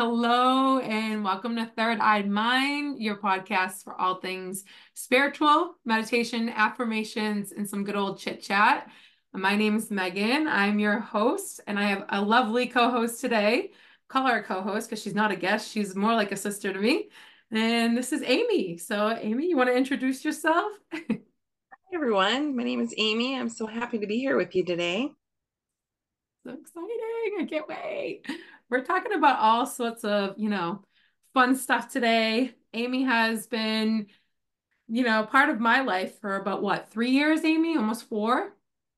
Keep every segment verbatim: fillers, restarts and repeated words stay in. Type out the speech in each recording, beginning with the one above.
Hello and welcome to Third Eye Mind, your podcast for all things spiritual, meditation, affirmations, and some good old chit chat. My name is Megan. I'm your host and I have a lovely co-host today. Call her a co-host because she's not a guest. She's more like a sister to me. And this is Amy. So Amy, you want to introduce yourself? Hi everyone. My name is Amy. I'm so happy to be here with you today. So exciting. I can't wait. We're talking about all sorts of, you know, fun stuff today. Amy has been, you know, part of my life for about what, three years, Amy? Almost four?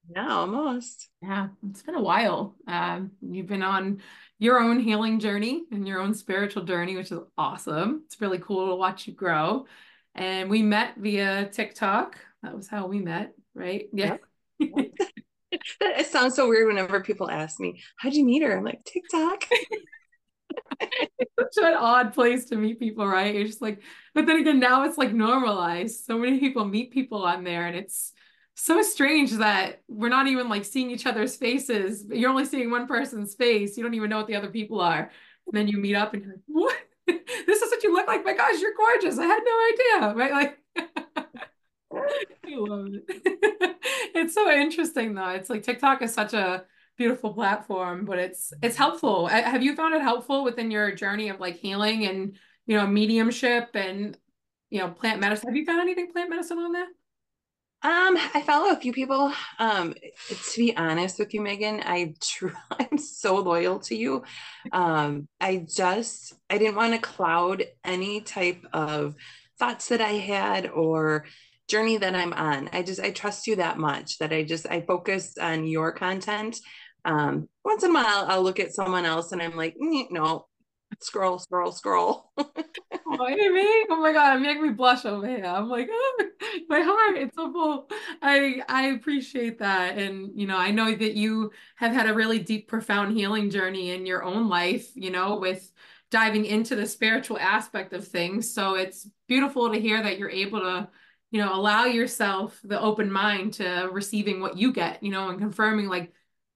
Yeah, almost. Yeah, it's been a while. Um, you've been on your own healing journey and your own spiritual journey, which is awesome. It's really cool to watch you grow. And we met via TikTok. That was how we met, right? Yeah. Yep. It sounds so weird whenever people ask me, how'd you meet her? I'm like, TikTok. Such an odd place to meet people, right? You're just like, but then again, now it's like normalized. So many people meet people on there and it's so strange that we're not even like seeing each other's faces. You're only seeing one person's face. You don't even know what the other people are. And then you meet up and you're like, what? This is what you look like. My gosh, you're gorgeous. I had no idea, right? Like, I love it. It's so interesting though. It's like TikTok is such a beautiful platform, but it's it's helpful. I, have you found it helpful within your journey of like healing and, you know, mediumship and, you know, plant medicine? Have you found anything plant medicine on there? Um, I follow a few people. Um, to be honest with you, Megan, I tr- I'm so loyal to you. Um, I just I didn't want to cloud any type of thoughts that I had or journey that I'm on. I just, I trust you that much that I just, I focus on your content. Um, once in a while, I'll look at someone else and I'm like, no, scroll, scroll, scroll. Oh, Amy. Oh my God. I'm making me blush over here. I'm like, oh, my heart, it's so full. I, I appreciate that. And, you know, I know that you have had a really deep, profound healing journey in your own life, you know, with diving into the spiritual aspect of things. So it's beautiful to hear that you're able to, you know, allow yourself the open mind to receiving what you get, you know, and confirming like,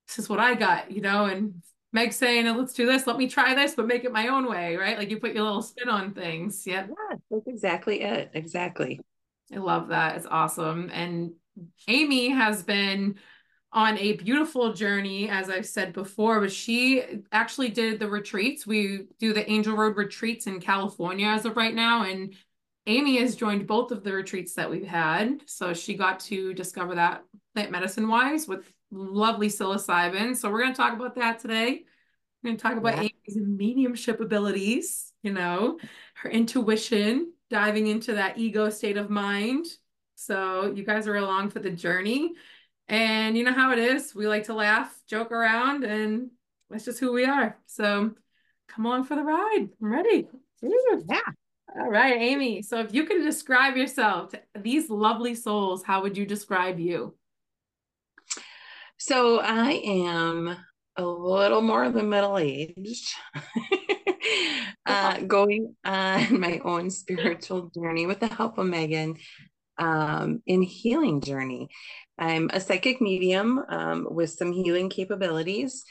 this is what I got, you know, and Meg saying, oh, let's do this. Let me try this, but make it my own way. Right. Like you put your little spin on things. Yeah. Yeah, that's exactly it. Exactly. I love that. It's awesome. And Amy has been on a beautiful journey, as I've said before, but she actually did the retreats. We do the Angel Road retreats in California as of right now. And Amy has joined both of the retreats that we've had. So she got to discover that plant medicine wise with lovely psilocybin. So we're going to talk about that today. We're going to talk about yeah. Amy's mediumship abilities, you know, her intuition, diving into that ego state of mind. So you guys are along for the journey and you know how it is. We like to laugh, joke around, and that's just who we are. So come along for the ride. I'm ready. Ooh. Yeah. All right, Amy. So if you could describe yourself to these lovely souls, how would you describe you? So I am a little more than middle-aged, uh, going on my own spiritual journey with the help of Megan um, in healing journey. I'm a psychic medium um, with some healing capabilities.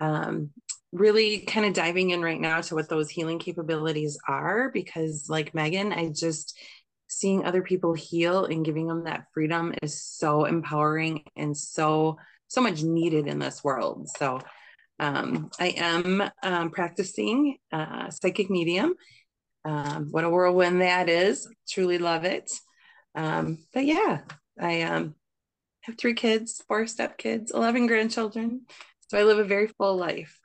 Um, really kind of diving in right now to what those healing capabilities are, because like Megan, I just seeing other people heal and giving them that freedom is so empowering and so, so much needed in this world. So um, I am um, practicing uh, psychic medium. Um, what a whirlwind that is. Truly love it. Um, but yeah, I um, have three kids, four stepkids, eleven grandchildren. So I live a very full life.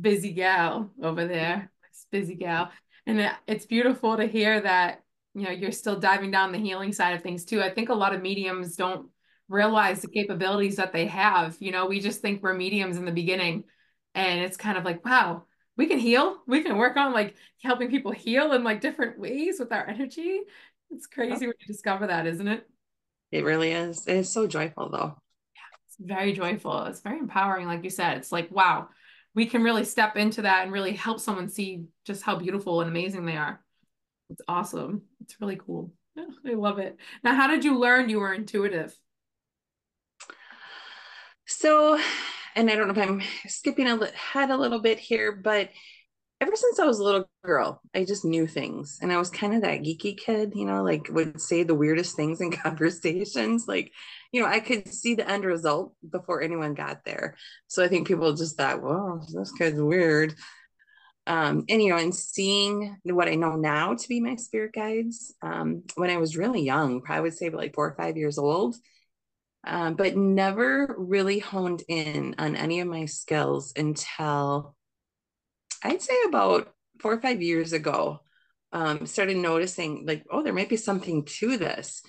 Busy gal over there. Busy gal. And it, it's beautiful to hear that, you know, you're still diving down the healing side of things too. I think a lot of mediums don't realize the capabilities that they have. You know, we just think we're mediums in the beginning and it's kind of like, wow, we can heal. We can work on like helping people heal in like different ways with our energy. It's crazy when you discover that, isn't it? It really is. It is so joyful though. Yeah, it's very joyful. It's very empowering. Like you said, it's like, wow, we can really step into that and really help someone see just how beautiful and amazing they are. It's awesome. It's really cool. I love it. Now, how did you learn you were intuitive? So, and I don't know if I'm skipping ahead a little bit here, but ever since I was a little girl, I just knew things. And I was kind of that geeky kid, you know, like would say the weirdest things in conversations. Like, you know, I could see the end result before anyone got there. So I think people just thought, whoa, this kid's weird. Um, and, you know, and seeing what I know now to be my spirit guides, um, when I was really young, probably would say like four or five years old, um, but never really honed in on any of my skills until I'd say about four or five years ago, um, started noticing like, oh, there might be something to this.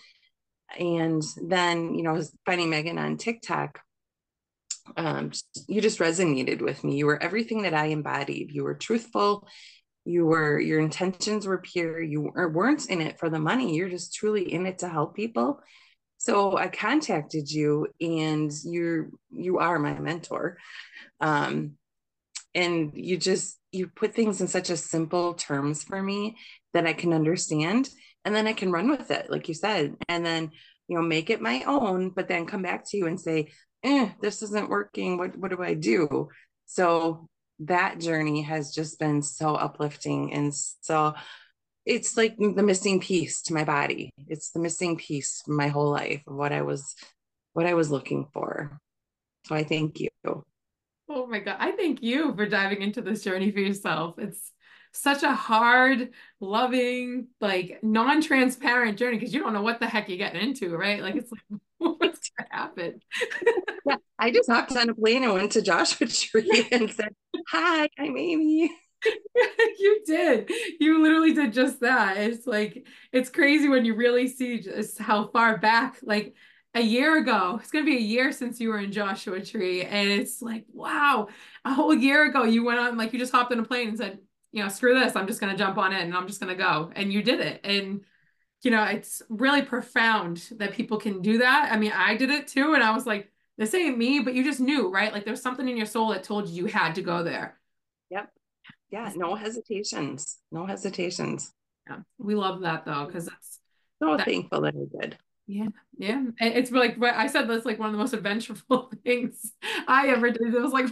And then, you know, I was finding Megan on TikTok. Um, you just resonated with me. You were everything that I embodied. You were truthful. You were, your intentions were pure. You weren't in it for the money. You're just truly in it to help people. So I contacted you, and you're, you are my mentor. Um, And you just, you put things in such a simple terms for me that I can understand, and then I can run with it, like you said, and then, you know, make it my own, but then come back to you and say, eh, this isn't working. What, what do I do? So that journey has just been so uplifting. And so it's like the missing piece to my body. It's the missing piece my whole life of what I was, what I was looking for. So I thank you. Oh my God. I thank you for diving into this journey for yourself. It's such a hard, loving, like non-transparent journey, because you don't know what the heck you're getting into, right? Like it's like, what's going to happen? Yeah, I just hopped on a plane and went to Joshua Tree and said, hi, I'm Amy. You did. You literally did just that. It's like, it's crazy when you really see just how far back, like a year ago, it's going to be a year since you were in Joshua Tree. And it's like, wow, a whole year ago, you went on, like you just hopped on a plane and said, you know, screw this, I'm just going to jump on it and I'm just going to go. And you did it. And, you know, it's really profound that people can do that. I mean, I did it too. And I was like, this ain't me, but you just knew, right? Like there's something in your soul that told you you had to go there. Yep. Yeah. No hesitations. No hesitations. Yeah. We love that though. Cause that's so that thankful that I did. Yeah. Yeah. It's like, I said, that's like one of the most adventureful things I ever did. It was like,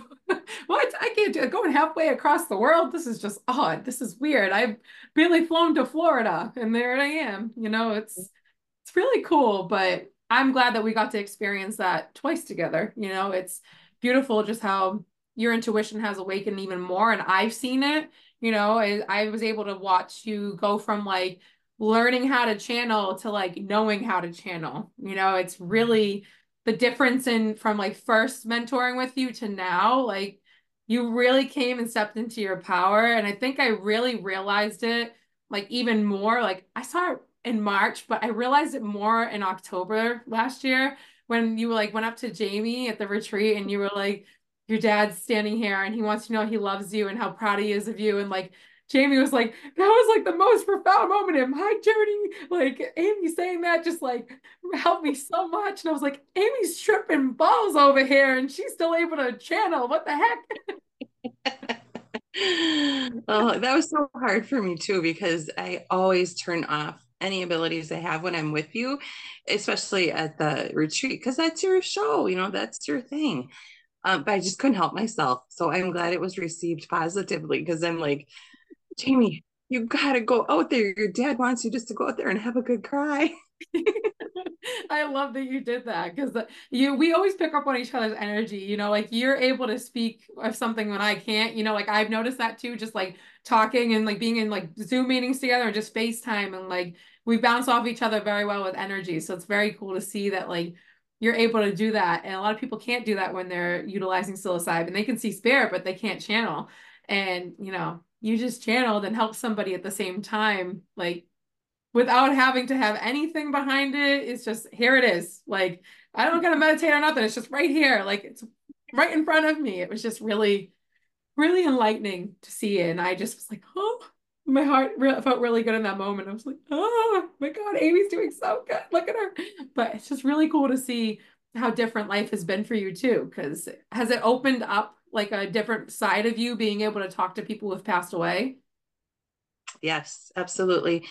what? I can't do it. Going halfway across the world. This is just odd. This is weird. I've barely flown to Florida and there I am, you know, it's, it's really cool, but I'm glad that we got to experience that twice together. You know, it's beautiful just how your intuition has awakened even more. And I've seen it, you know, I, I was able to watch you go from like learning how to channel to like knowing how to channel, you know, it's really the difference in from like first mentoring with you to now, like you really came and stepped into your power. And I think I really realized it like even more, like I saw it in March, but I realized it more in October last year when you like went up to Jamie at the retreat and you were like, your dad's standing here and he wants to know he loves you and how proud he is of you. And like, Jamie was like, that was like the most profound moment in my journey. Like Amy saying that just like helped me so much. And I was like, Amy's tripping balls over here and she's still able to channel. What the heck? Oh, that was so hard for me too, because I always turn off any abilities I have when I'm with you, especially at the retreat, because that's your show, you know, that's your thing. Um, but I just couldn't help myself. So I'm glad it was received positively because I'm like, Jamie, you got to go out there. Your dad wants you just to go out there and have a good cry. I love that you did that because you, we always pick up on each other's energy, you know, like you're able to speak of something when I can't, you know, like I've noticed that too, just like talking and like being in like Zoom meetings together or just FaceTime and like we bounce off each other very well with energy. So it's very cool to see that like you're able to do that. And a lot of people can't do that when they're utilizing psilocybin. They can see spirit, but they can't channel. And, you know, you just channeled and helped somebody at the same time, like without having to have anything behind it. It's just, here it is. Like, I don't got to meditate or nothing. It's just right here. Like it's right in front of me. It was just really, really enlightening to see it. And I just was like, oh, my heart re- felt really good in that moment. I was like, oh my God, Amy's doing so good. Look at her. But it's just really cool to see how different life has been for you too. Cause has it opened up like a different side of you being able to talk to people who have passed away? Yes, absolutely.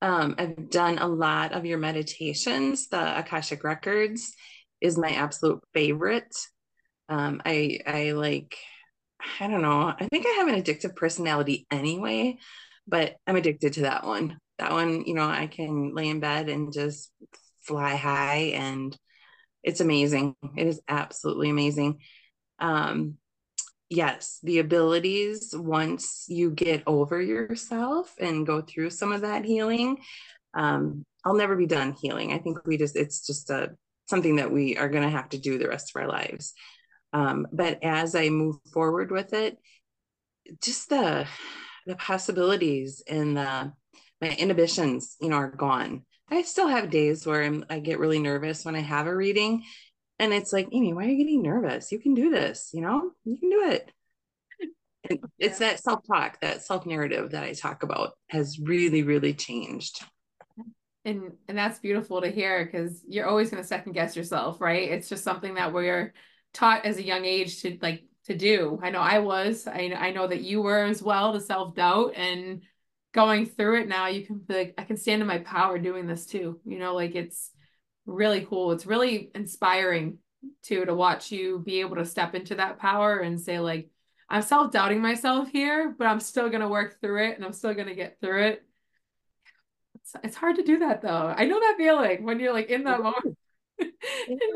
Um, I've done a lot of your meditations. The Akashic Records is my absolute favorite. Um, I, I like, I don't know. I think I have an addictive personality anyway, but I'm addicted to that one. That one, you know, I can lay in bed and just fly high, and it's amazing. It is absolutely amazing. Um, yes, the abilities, once you get over yourself and go through some of that healing, um, I'll never be done healing. I think we just, it's just a, something that we are going to have to do the rest of our lives. Um, but as I move forward with it, just the, the possibilities and the, my inhibitions, you know, are gone. I still have days where I'm, I get really nervous when I have a reading, and it's like, Amy, why are you getting nervous? You can do this, you know, you can do it. And it's that self-talk, that self-narrative that I talk about has really, really changed. And, and that's beautiful to hear, because you're always going to second guess yourself, right? It's just something that we're taught as a young age to like, to do. I know I was, I, I know that you were as well, to self-doubt, and going through it now, you can be like, I can stand in my power doing this too. You know, like, it's really cool. It's really inspiring too, to watch you be able to step into that power and say like, I'm self-doubting myself here, but I'm still going to work through it, and I'm still going to get through it. It's hard to do that though. I know that feeling when you're like in that moment and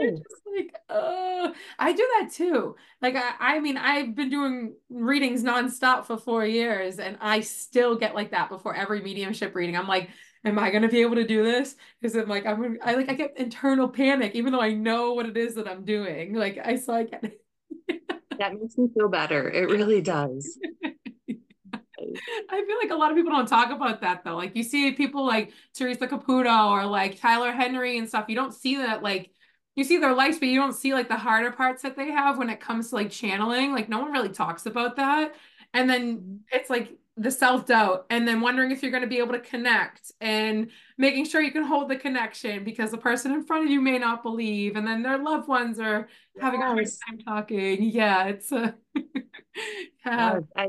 you're just like, oh, I do that too. Like, I, I mean, I've been doing readings nonstop for four years and I still get like that before every mediumship reading. I'm like, am I going to be able to do this? Because I'm like, I'm gonna, I like, I get internal panic, even though I know what it is that I'm doing. Like I saw I get it. That makes me feel better. It really does. I feel like a lot of people don't talk about that though. Like you see people like Teresa Caputo or like Tyler Henry and stuff. You don't see that, like you see their lives, but you don't see like the harder parts that they have when it comes to like channeling. Like no one really talks about that. And then it's like the self-doubt, and then wondering if you're going to be able to connect, and making sure you can hold the connection because the person in front of you may not believe. And then their loved ones are having yes. a hard time talking. Yeah. It's a, yeah. I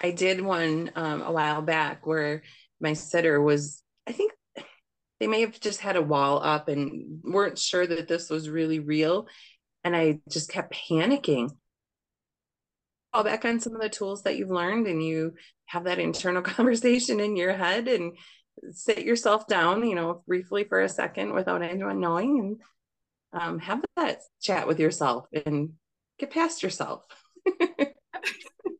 I did one um, a while back where my sitter was, I think they may have just had a wall up and weren't sure that this was really real. And I just kept panicking. Fall back on some of the tools that you've learned, and you have that internal conversation in your head and sit yourself down, you know, briefly for a second without anyone knowing, and um, have that chat with yourself and get past yourself.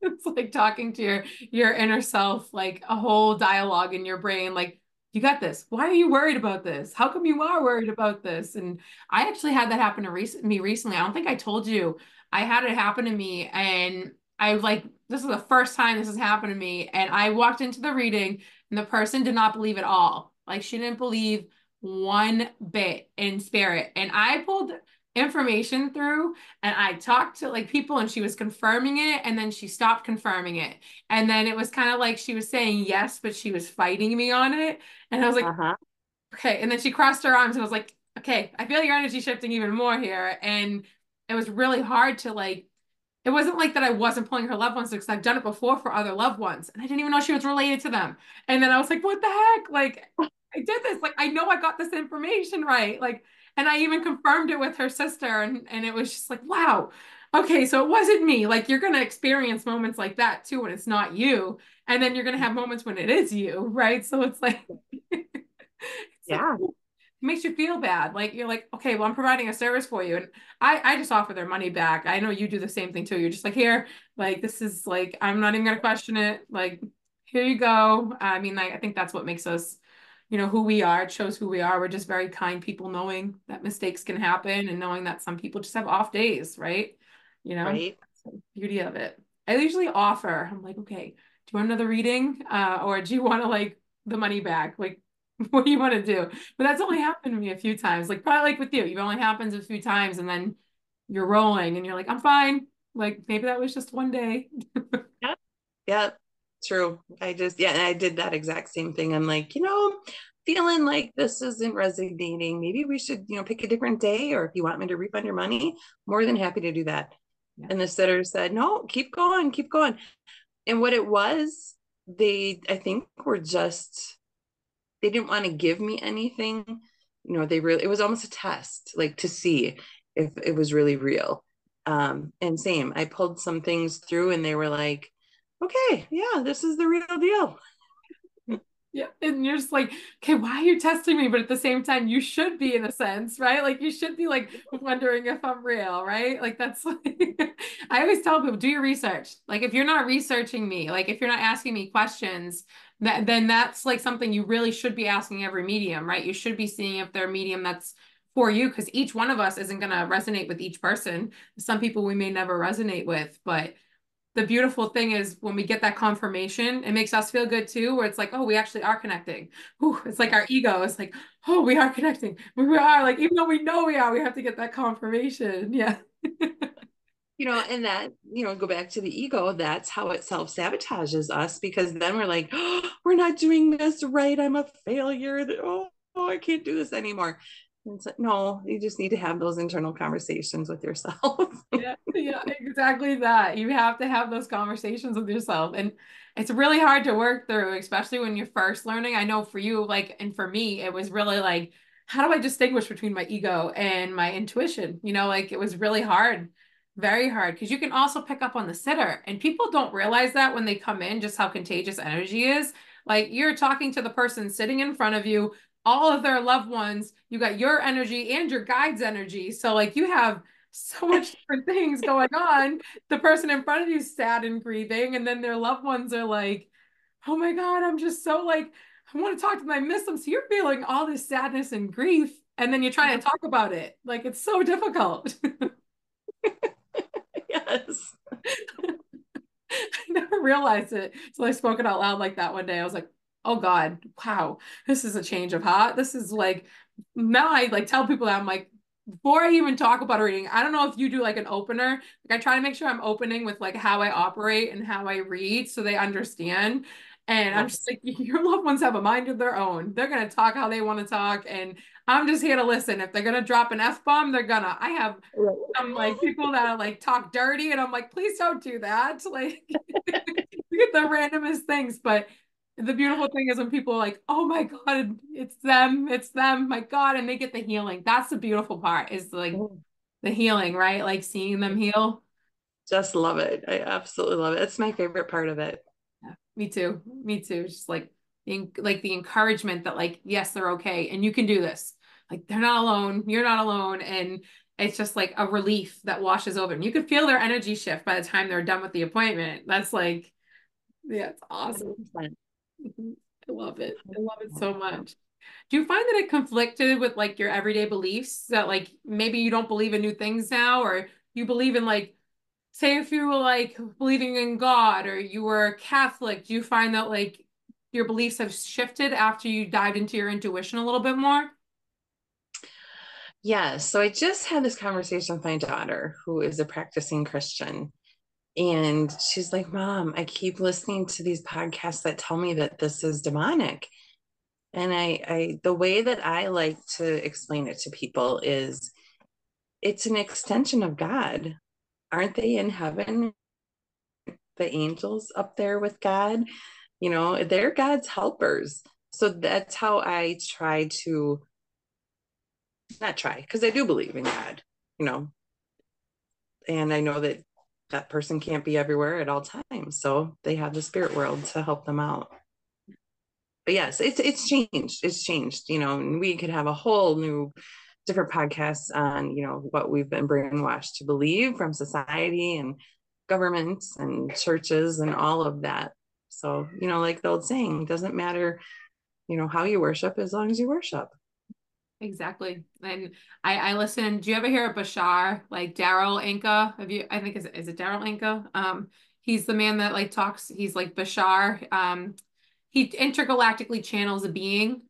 It's like talking to your, your inner self, like a whole dialogue in your brain. Like, you got this. Why are you worried about this? How come you are worried about this? And I actually had that happen to rec- me recently. I don't think I told you. I had it happen to me, and I was like, this is the first time this has happened to me. And I walked into the reading, and the person did not believe at all. Like, she didn't believe one bit in spirit. And I pulled information through, and I talked to like people, and she was confirming it, and then she stopped confirming it, and then it was kind of like she was saying yes, but she was fighting me on it, and I was like uh-huh. okay, and then she crossed her arms, and I was like, okay, I feel your energy shifting even more here. And it was really hard to like, it wasn't like that I wasn't pulling her loved ones, because I've done it before for other loved ones, and I didn't even know she was related to them. And then I was like, what the heck, like I did this, like I know I got this information right, like. And I even confirmed it with her sister, and, and it was just like, wow, okay, so it wasn't me. Like, you're going to experience moments like that too when it's not you. And then you're going to have moments when it is you, right? So it's like, it's yeah, like, it makes you feel bad. Like, you're like, okay, well, I'm providing a service for you. And I, I just offer their money back. I know you do the same thing too. You're just like, here, like, this is like, I'm not even going to question it. Like, here you go. I mean, I, I think that's what makes us, you know, who we are. It shows who we are. We're just very kind people, knowing that mistakes can happen, and knowing that some people just have off days, right? You know, right. That's the beauty of it. I usually offer, I'm like, okay, do you want another reading? Uh, or do you want to like the money back? Like, what do you want to do? But that's only happened to me a few times. Like, probably like with you, it only happens a few times, and then you're rolling and you're like, I'm fine. Like, maybe that was just one day. Yeah. Yeah. True. I just, yeah, and I did that exact same thing. I'm like, you know, feeling like this isn't resonating. Maybe we should, you know, pick a different day, or if you want me to refund your money, more than happy to do that. Yeah. And the sitter said, no, keep going, keep going. And what it was, they, I think were just, they didn't want to give me anything. You know, they really, it was almost a test, like to see if it was really real. Um, and same, I pulled some things through and they were like, okay, yeah, this is the real deal. Yeah. And you're just like, okay, why are you testing me? But at the same time, you should be, in a sense, right? Like you should be like wondering if I'm real, right? Like that's like, I always tell people, do your research. Like if you're not researching me, like if you're not asking me questions, that then that's like something you really should be asking every medium, right? You should be seeing if they're a medium that's for you, because each one of us isn't going to resonate with each person. Some people we may never resonate with, but the beautiful thing is when we get that confirmation, it makes us feel good too, where it's like, oh, we actually are connecting. Whew, it's like our ego is like, oh, we are connecting. We are, like, even though we know we are, we have to get that confirmation. Yeah. You know, and that, you know, go back to the ego. That's how it self-sabotages us, because then we're like, oh, we're not doing this right. I'm a failure. Oh, oh, I can't do this anymore. It's like, no, you just need to have those internal conversations with yourself. yeah, yeah, exactly that. You have to have those conversations with yourself. And it's really hard to work through, especially when you're first learning. I know for you, like, and for me, it was really like, how do I distinguish between my ego and my intuition? You know, like it was really hard, very hard, because you can also pick up on the sitter, and people don't realize that when they come in, just how contagious energy is. Like you're talking to the person sitting in front of you, all of their loved ones, you got your energy and your guide's energy. So like you have so much different things going on. The person in front of you is sad and grieving. And then their loved ones are like, oh my God, I'm just so like, I want to talk to them. I miss them. So you're feeling all this sadness and grief. And then you're trying to talk about it. Like, it's so difficult. Yes. I never realized it. So I spoke it out loud like that one day. I was like, oh God, wow, this is a change of heart. This is like, now I like tell people that I'm like, before I even talk about a reading, I don't know if you do like an opener. Like I try to make sure I'm opening with like how I operate and how I read so they understand. And I'm just like, your loved ones have a mind of their own. They're going to talk how they want to talk. And I'm just here to listen. If they're going to drop an F-bomb, they're going to. I have some like people that are like talk dirty and I'm like, please don't do that. Like you get the randomest things, but the beautiful thing is when people are like, oh my God, it's them, it's them, my God, and they get the healing. That's the beautiful part, is like the healing, right? Like seeing them heal. Just love it. I absolutely love it. It's my favorite part of it. Yeah, me too. Me too. Just like being like the encouragement that like, yes, they're okay. And you can do this. Like they're not alone. You're not alone. And it's just like a relief that washes over. And you can feel their energy shift by the time they're done with the appointment. That's like, yeah, it's awesome. one hundred percent. I love it. I love it so much. Do you find that it conflicted with like your everyday beliefs, that like maybe you don't believe in new things now, or you believe in like, say if you were like believing in God or you were Catholic, do you find that like your beliefs have shifted after you dived into your intuition a little bit more? Yeah. So I just had this conversation with my daughter, who is a practicing Christian. And she's like, Mom, I keep listening to these podcasts that tell me that this is demonic. And I, I, the way that I like to explain it to people is it's an extension of God. Aren't they in heaven? The angels up there with God, you know, they're God's helpers. So that's how I try to not try, because I do believe in God, you know, and I know that that person can't be everywhere at all times. So they have the spirit world to help them out. But yes, it's, it's changed. It's changed, you know, and we could have a whole new different podcasts on, you know, what we've been brainwashed to believe from society and governments and churches and all of that. So, you know, like the old saying, it doesn't matter, you know, how you worship as long as you worship. Exactly. And I, I listen, do you ever hear of Bashar, like Daryl Anka? Have you, I think, is, is it Daryl Anka? Um, he's the man that like talks, he's like Bashar. Um, he intergalactically channels a being.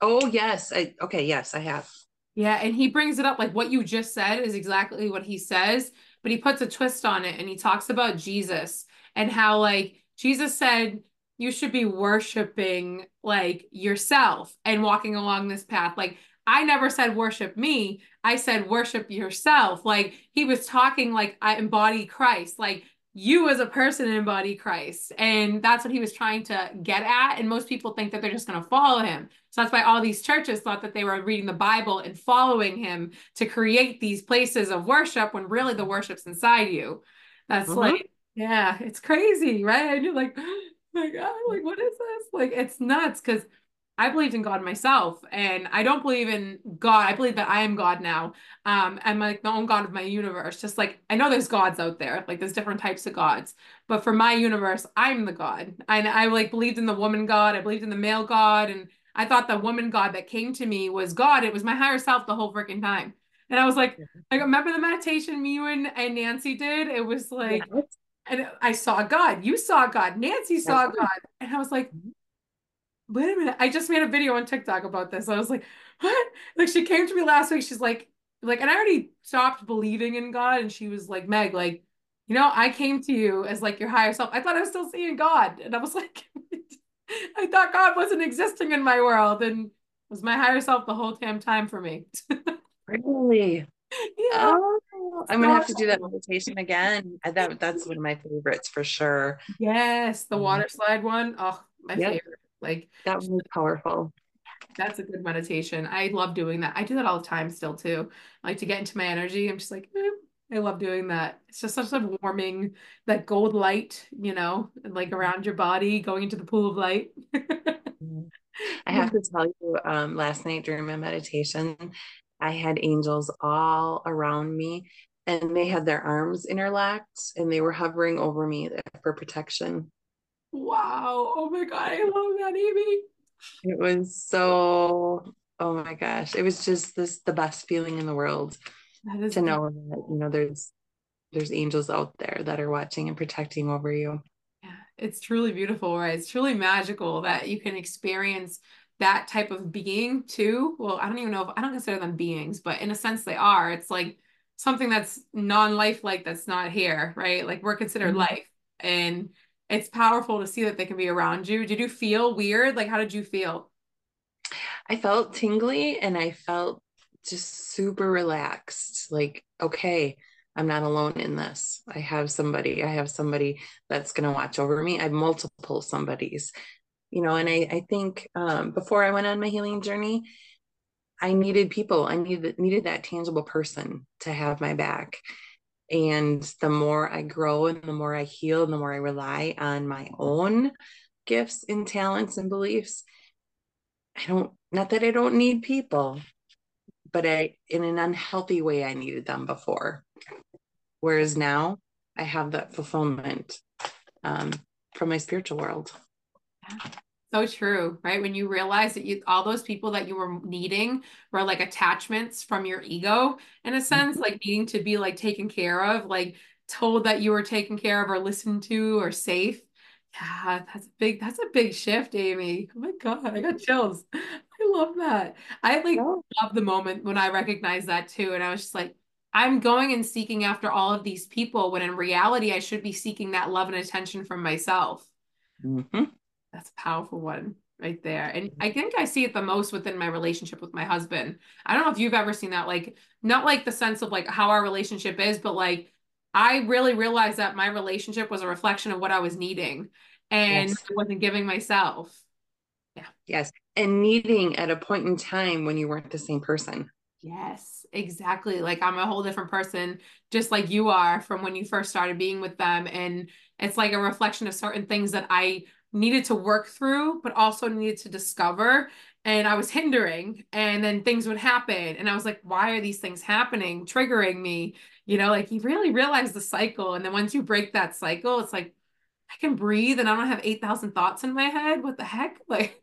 Oh yes. I, okay. Yes, I have. Yeah. And he brings it up. Like what you just said is exactly what he says, but he puts a twist on it. And he talks about Jesus and how like Jesus said, you should be worshiping like yourself and walking along this path. Like I never said, worship me. I said, worship yourself. Like he was talking like I embody Christ. Like you as a person embody Christ. And that's what he was trying to get at. And most people think that they're just going to follow him. So that's why all these churches thought that they were reading the Bible and following him to create these places of worship, when really the worship's inside you. That's uh-huh. like, yeah, it's crazy, right? And you're like, oh my God, like, what is this? Like, it's nuts, because I believed in God myself, and I don't believe in God. I believe that I am God now. Um, I'm like the own God of my universe. Just like, I know there's gods out there, like there's different types of gods, but for my universe, I'm the God. And I like believed in the woman God. I believed in the male God. And I thought the woman God that came to me was God. It was my higher self the whole freaking time. And I was like, yeah. I remember the meditation me and, and Nancy did. It was like, yeah. and I saw God, you saw God, Nancy saw yeah. God. And I was like, wait a minute, I just made a video on TikTok about this. I was like, what? Like, she came to me last week. She's like, like, and I already stopped believing in God. And she was like, Meg, like, you know, I came to you as like your higher self. I thought I was still seeing God. And I was like, I thought God wasn't existing in my world. And it was my higher self the whole damn time for me. Really? Yeah. Oh, I'm going to have to do that meditation again. That, that's one of my favorites for sure. Yes. The water slide one. Oh, my yep. favorite. Like that was powerful. That's a good meditation. I love doing that. I do that all the time still too. I like to get into my energy. I'm just like, eh, I love doing that. It's just such a warming, that gold light, you know, like around your body, going into the pool of light. I have to tell you, um, last night during my meditation, I had angels all around me, and they had their arms interlocked, and they were hovering over me for protection. Wow. Oh my God. I love that, Amy. It was so, oh my gosh. It was just this, the best feeling in the world to cool. know that, you know, there's, there's angels out there that are watching and protecting over you. Yeah, it's truly beautiful, right? It's truly magical that you can experience that type of being too. Well, I don't even know if I don't consider them beings, but in a sense they are. It's like something that's non-life-like, that's not here, right? Like we're considered mm-hmm. life, and it's powerful to see that they can be around you. Did you feel weird? Like, how did you feel? I felt tingly, and I felt just super relaxed. Like, okay, I'm not alone in this. I have somebody, I have somebody that's going to watch over me. I have multiple somebodies, you know, and I, I think um, before I went on my healing journey, I needed people. I needed, needed that tangible person to have my back. And the more I grow and the more I heal and the more I rely on my own gifts and talents and beliefs, I don't, not that I don't need people, but I, in an unhealthy way, I needed them before. Whereas now I have that fulfillment um, from my spiritual world. Yeah. So true, right? When you realize that you, all those people that you were needing were like attachments from your ego, in a sense, like needing to be like taken care of, like told that you were taken care of or listened to or safe. Yeah, that's a big, that's a big shift, Amy. Oh my God, I got chills. I love that. I like yeah. love the moment when I recognized that too. And I was just like, I'm going and seeking after all of these people, when in reality, I should be seeking that love and attention from myself. Mm-hmm. That's a powerful one right there. And I think I see it the most within my relationship with my husband. I don't know if you've ever seen that, like, not like the sense of like how our relationship is, but like, I really realized that my relationship was a reflection of what I was needing, and yes. I wasn't giving myself. Yeah. Yes. And needing at a point in time when you weren't the same person. Yes, exactly. Like, I'm a whole different person, just like you are, from when you first started being with them. And it's like a reflection of certain things that I needed to work through, but also needed to discover. And I was hindering, and then things would happen. And I was like, why are these things happening, triggering me? You know, like, you really realize the cycle. And then once you break that cycle, it's like, I can breathe and I don't have eight thousand thoughts in my head. What the heck? Like,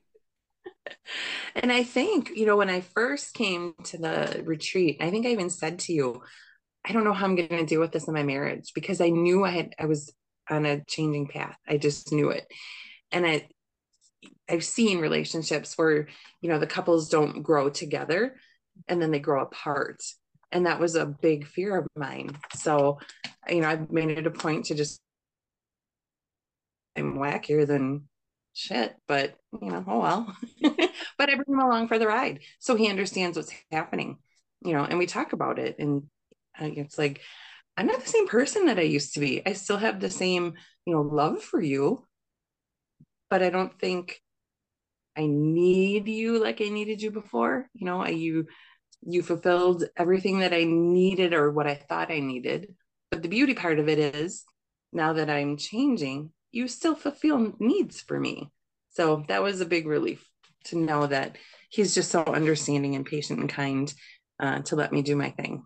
and I think, you know, when I first came to the retreat, I think I even said to you, I don't know how I'm going to deal with this in my marriage, because I knew I had, I was on a changing path. I just knew it. And I, I've seen relationships where, you know, the couples don't grow together and then they grow apart. And that was a big fear of mine. So, you know, I've made it a point to just, I'm wackier than shit, but you know, oh well, but I bring him along for the ride. So he understands what's happening, you know, and we talk about it. And it's like, I'm not the same person that I used to be. I still have the same, you know, love for you, but I don't think I need you like I needed you before. You know, I, you, you fulfilled everything that I needed or what I thought I needed. But the beauty part of it is now that I'm changing, you still fulfill needs for me. So that was a big relief to know that he's just so understanding and patient and kind uh, to let me do my thing.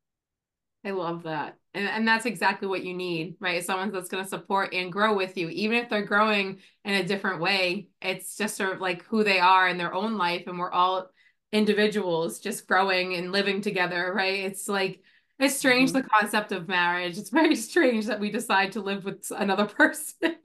I love that. And, and that's exactly what you need, right? Someone that's going to support and grow with you, even if they're growing in a different way. It's just sort of like who they are in their own life. And we're all individuals just growing and living together, right? It's like, it's strange, mm-hmm. the concept of marriage. It's very strange that we decide to live with another person.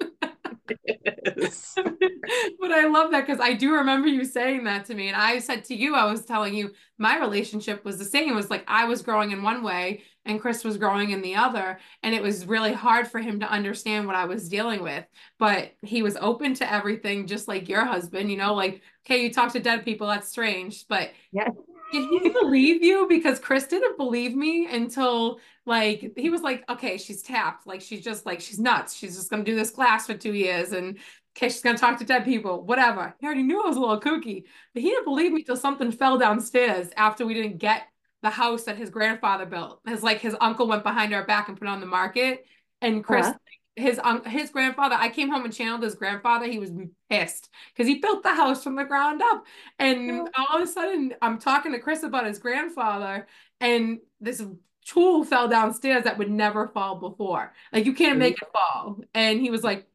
Yes. But I love that, because I do remember you saying that to me. And I said to you, I was telling you, my relationship was the same. It was like I was growing in one way and Chris was growing in the other. And it was really hard for him to understand what I was dealing with. But he was open to everything, just like your husband, you know, like, okay, you talk to dead people, that's strange. But yeah. Did he believe you? Because Chris didn't believe me until, like, he was like, okay, she's tapped. Like, she's just like, she's nuts. She's just going to do this class for two years. And okay, she's going to talk to dead people, whatever. He already knew I was a little kooky, but he didn't believe me till something fell downstairs after we didn't get the house that his grandfather built. His, like, his uncle went behind our back and put it on the market. And Chris, uh-huh. his, um, his grandfather, I came home and channeled his grandfather. He was pissed because he built the house from the ground up. And all of a sudden I'm talking to Chris about his grandfather, and this tool fell downstairs that would never fall before. Like, you can't make it fall. And he was like,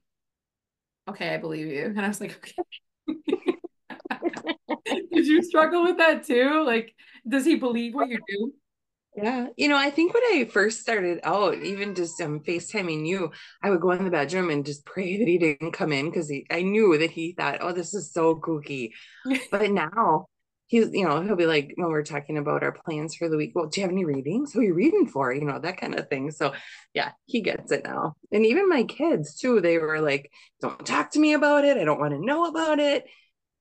okay, I believe you. And I was like, okay. Did you struggle with that too? Like, does he believe what you do? Yeah. You know, I think when I first started out, even just um, FaceTiming you, I would go in the bedroom and just pray that he didn't come in, because I knew that he thought, oh, this is so kooky. But now he's, you know, he'll be like, when we're talking about our plans for the week, well, do you have any readings? Who are you reading for? You know, that kind of thing. So yeah, he gets it now. And even my kids too, they were like, don't talk to me about it. I don't want to know about it.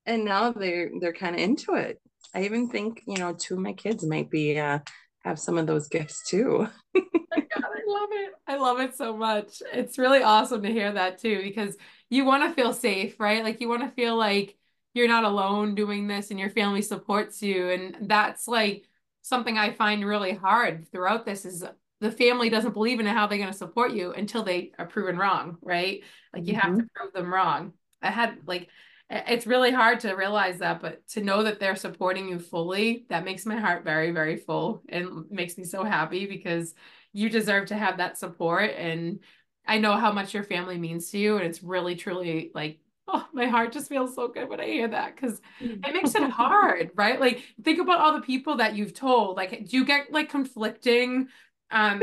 And now they're, they're kind of into it. I even think, you know, two of my kids might be, uh, have some of those gifts too. Oh my God, I love it. I love it so much. It's really awesome to hear that too, because you want to feel safe, right? Like, you want to feel like you're not alone doing this and your family supports you. And that's like something I find really hard throughout this is the family doesn't believe in how they're going to support you until they are proven wrong, right? Like, you mm-hmm. have to prove them wrong. I had like, it's really hard to realize that, but to know that they're supporting you fully, that makes my heart very, very full and makes me so happy, because you deserve to have that support. And I know how much your family means to you. And it's really, truly like, oh, my heart just feels so good when I hear that, because it makes it hard, right? Like, think about all the people that you've told. Like, do you get like conflicting um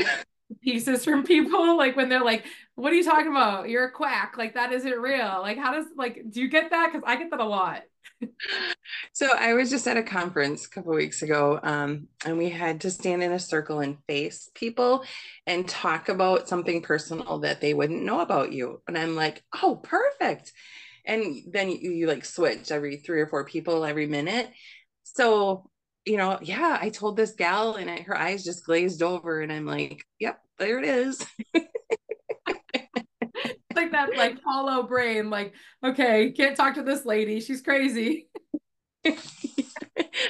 pieces from people, like when they're like, what are you talking about, you're a quack, like that isn't real? Like, how does, like, do you get that? Because I get that a lot. So I was just at a conference a couple of weeks ago, um and we had to stand in a circle and face people and talk about something personal that they wouldn't know about you. And I'm like, oh, perfect. And then you, you like switch every three or four people every minute. So, you know, yeah, I told this gal and I, her eyes just glazed over, and I'm like, yep, there it is. Like that, like hollow brain, like, okay, can't talk to this lady. She's crazy.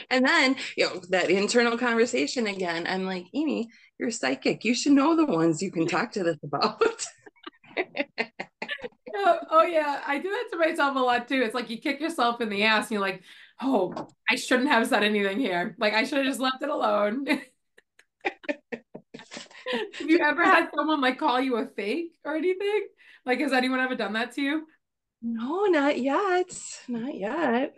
And then, you know, that internal conversation again, I'm like, Amy, you're psychic. You should know the ones you can talk to this about. oh, oh yeah. I do that to myself a lot too. It's like, you kick yourself in the ass and you're like, oh, I shouldn't have said anything here. Like, I should have just left it alone. Have you ever had someone like call you a fake or anything? Like, has anyone ever done that to you? No, not yet. Not yet.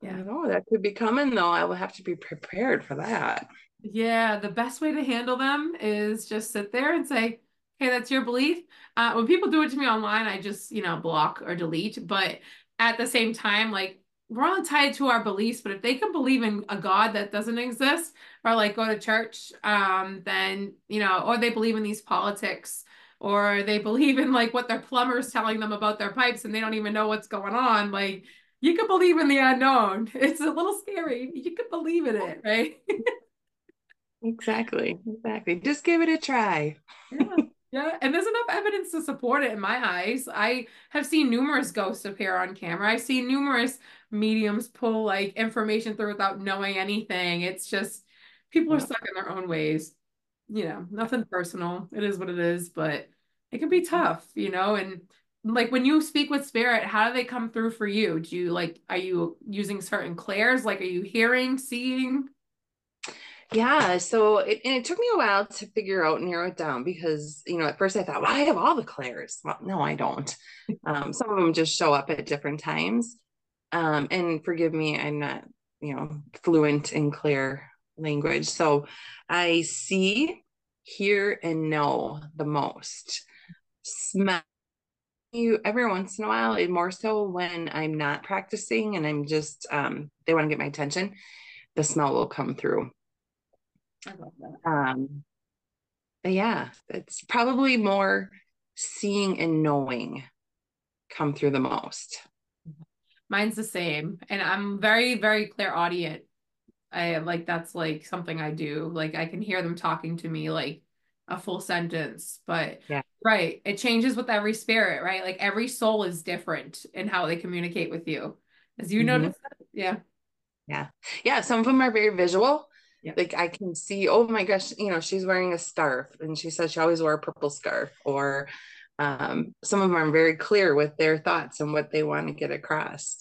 Yeah. No, that could be coming though. I will have to be prepared for that. Yeah. The best way to handle them is just sit there and say, hey, that's your belief. Uh, when people do it to me online, I just, you know, block or delete. But at the same time, like, we're all tied to our beliefs, but if they can believe in a God that doesn't exist, or like go to church, um, then, you know, or they believe in these politics, or they believe in like what their plumber's telling them about their pipes and they don't even know what's going on. Like, you could believe in the unknown. It's a little scary. You could believe in it, right? Exactly. Exactly. Just give it a try. Yeah. Yeah. And there's enough evidence to support it in my eyes. I have seen numerous ghosts appear on camera. I've seen numerous mediums pull like information through without knowing anything. It's just people are stuck in their own ways. You know, nothing personal. It is what it is, but it can be tough, you know, and like when you speak with spirit, how do they come through for you? Do you like, are you using certain clairs? Like, are you hearing, seeing? Yeah. So it, and it took me a while to figure out and narrow it down because, you know, at first I thought, well, I have all the clairs. Well, no, I don't. Um, some of them just show up at different times. Um, and forgive me, I'm not, you know, fluent in clair language. So I see, hear, and know the most. Smell you every once in a while, and more so when I'm not practicing and I'm just, um, they want to get my attention, the smell will come through. I love that. Um, but yeah, it's probably more seeing and knowing come through the most. Mine's the same. And I'm very, very clairaudient. I like, that's like something I do. Like I can hear them talking to me, like a full sentence, but yeah. Right. It changes with every spirit, right? Like every soul is different in how they communicate with you. As you mm-hmm. notice that? Yeah. Yeah. Yeah. Some of them are very visual. Yeah. Like I can see, oh my gosh, you know, she's wearing a scarf and she said she always wore a purple scarf, or um, some of them are very clear with their thoughts and what they want to get across.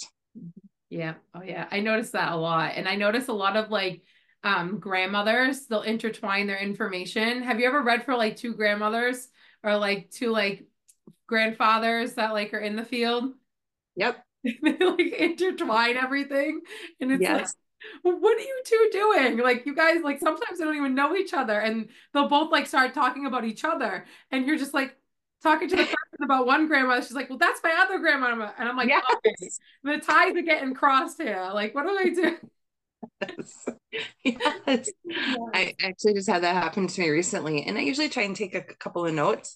Yeah. Oh yeah. I notice that a lot. And I notice a lot of like um, grandmothers, they'll intertwine their information. Have you ever read for like two grandmothers or like two like grandfathers that like are in the field? Yep. They like intertwine everything. And it's yes. like, what are you two doing? Like you guys, like sometimes they don't even know each other and they'll both like start talking about each other. And you're just like talking to the person about one grandma. She's like, well, that's my other grandma. And I'm like, yes. Okay. The ties are getting crossed here. Like, what do I do? Yes. Yes. Yes. I actually just had that happen to me recently. And I usually try and take a couple of notes.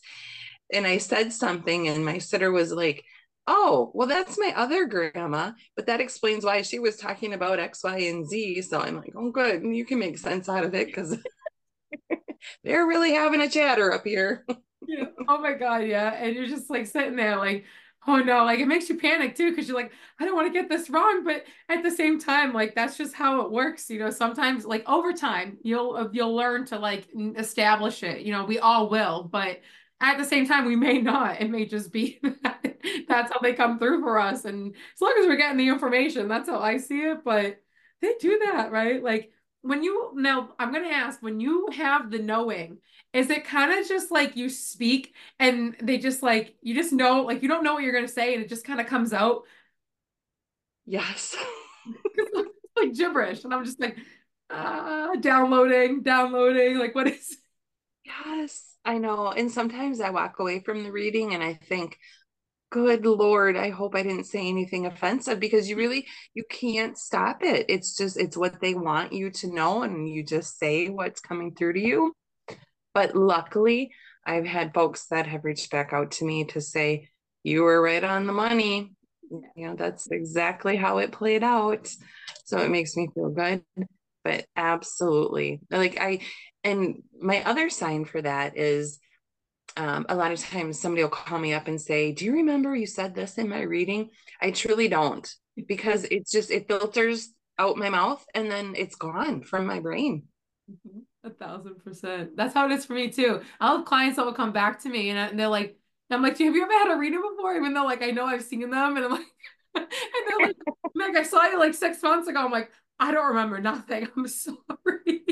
And I said something and my sitter was like, oh, well, that's my other grandma, but that explains why she was talking about X, Y, and Z. So I'm like, oh, good. You can make sense out of it because they're really having a chatter up here. Yeah. Oh my God. Yeah. And you're just like sitting there like, oh no, like it makes you panic too. Cause you're like, I don't want to get this wrong. But at the same time, like, that's just how it works. You know, sometimes like over time, you'll, you'll learn to like establish it, you know, we all will, but at the same time, we may not. It may just be that that's how they come through for us. And as long as we're getting the information, that's how I see it. But they do that, right? Like when you, now I'm going to ask, when you have the knowing, is it kind of just like you speak and they just like, you just know, like you don't know what you're going to say and it just kind of comes out? Yes. It's like gibberish. And I'm just like, ah, downloading, downloading. Like what is it? Yes. I know. And sometimes I walk away from the reading and I think, good Lord, I hope I didn't say anything offensive, because you really, you can't stop it. It's just, it's what they want you to know. And you just say what's coming through to you. But luckily I've had folks that have reached back out to me to say, you were right on the money. You know, that's exactly how it played out. So it makes me feel good. But absolutely, like I, and my other sign for that is um, a lot of times somebody will call me up and say, do you remember you said this in my reading? I truly don't, because it's just, it filters out my mouth and then it's gone from my brain. Mm-hmm. A thousand percent. That's how it is for me too. I'll have clients that will come back to me and, I, and they're like, and I'm like, have you ever had a reading before? Even though like, I know I've seen them, and I'm like, and they're like, like, I saw you like six months ago. I'm like, I don't remember nothing. I'm sorry.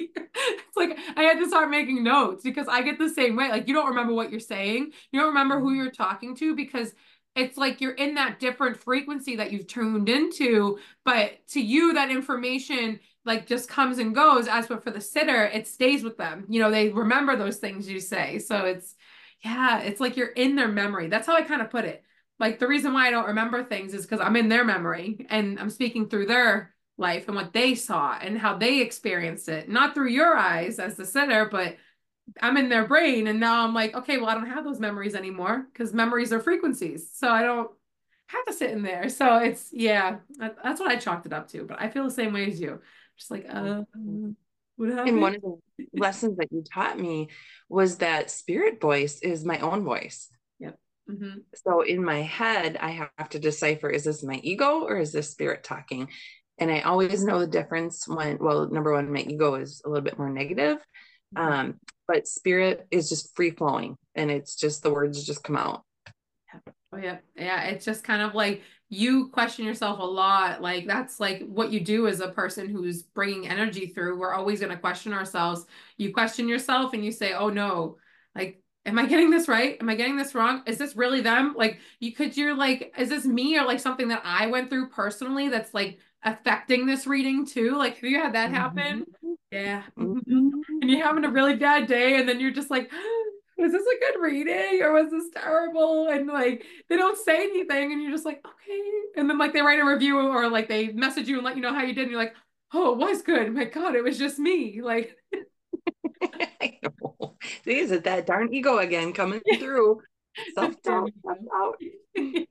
It's like, I had to start making notes because I get the same way. Like, you don't remember what you're saying. You don't remember who you're talking to, because it's like, you're in that different frequency that you've tuned into, but to you, that information like just comes and goes. As but for the sitter, it stays with them. You know, they remember those things you say. So it's, yeah, it's like, you're in their memory. That's how I kind of put it. Like the reason why I don't remember things is because I'm in their memory and I'm speaking through their life and what they saw and how they experienced it, not through your eyes as the sitter, but I'm in their brain. And now I'm like, okay, well, I don't have those memories anymore because memories are frequencies. So I don't have to sit in there. So it's, yeah, that's what I chalked it up to, but I feel the same way as you. Just like, uh, What happened? And one of the lessons that you taught me was that spirit voice is my own voice. Yep. Mm-hmm. So in my head, I have to decipher, is this my ego or is this spirit talking? And I always know the difference when, well, number one, my ego is a little bit more negative, mm-hmm. um, but spirit is just free flowing and it's just, the words just come out. Oh yeah. Yeah. It's just kind of like, you question yourself a lot. Like that's like what you do as a person who's bringing energy through. We're always going to question ourselves. You question yourself and you say, oh no, like, am I getting this right? Am I getting this wrong? Is this really them? Like you could, you're like, is this me or like something that I went through personally that's like affecting this reading too? Like, have you had that happen? Mm-hmm. Yeah. Mm-hmm. And you're having a really bad day. And then you're just like, was this a good reading or was this terrible? And like, they don't say anything and you're just like, okay. And then like they write a review or like they message you and let you know how you did. And you're like, oh, it was good. My God, it was just me. Like, I know. These are that darn ego again coming through. Self-doubt. Self-doubt. Yeah.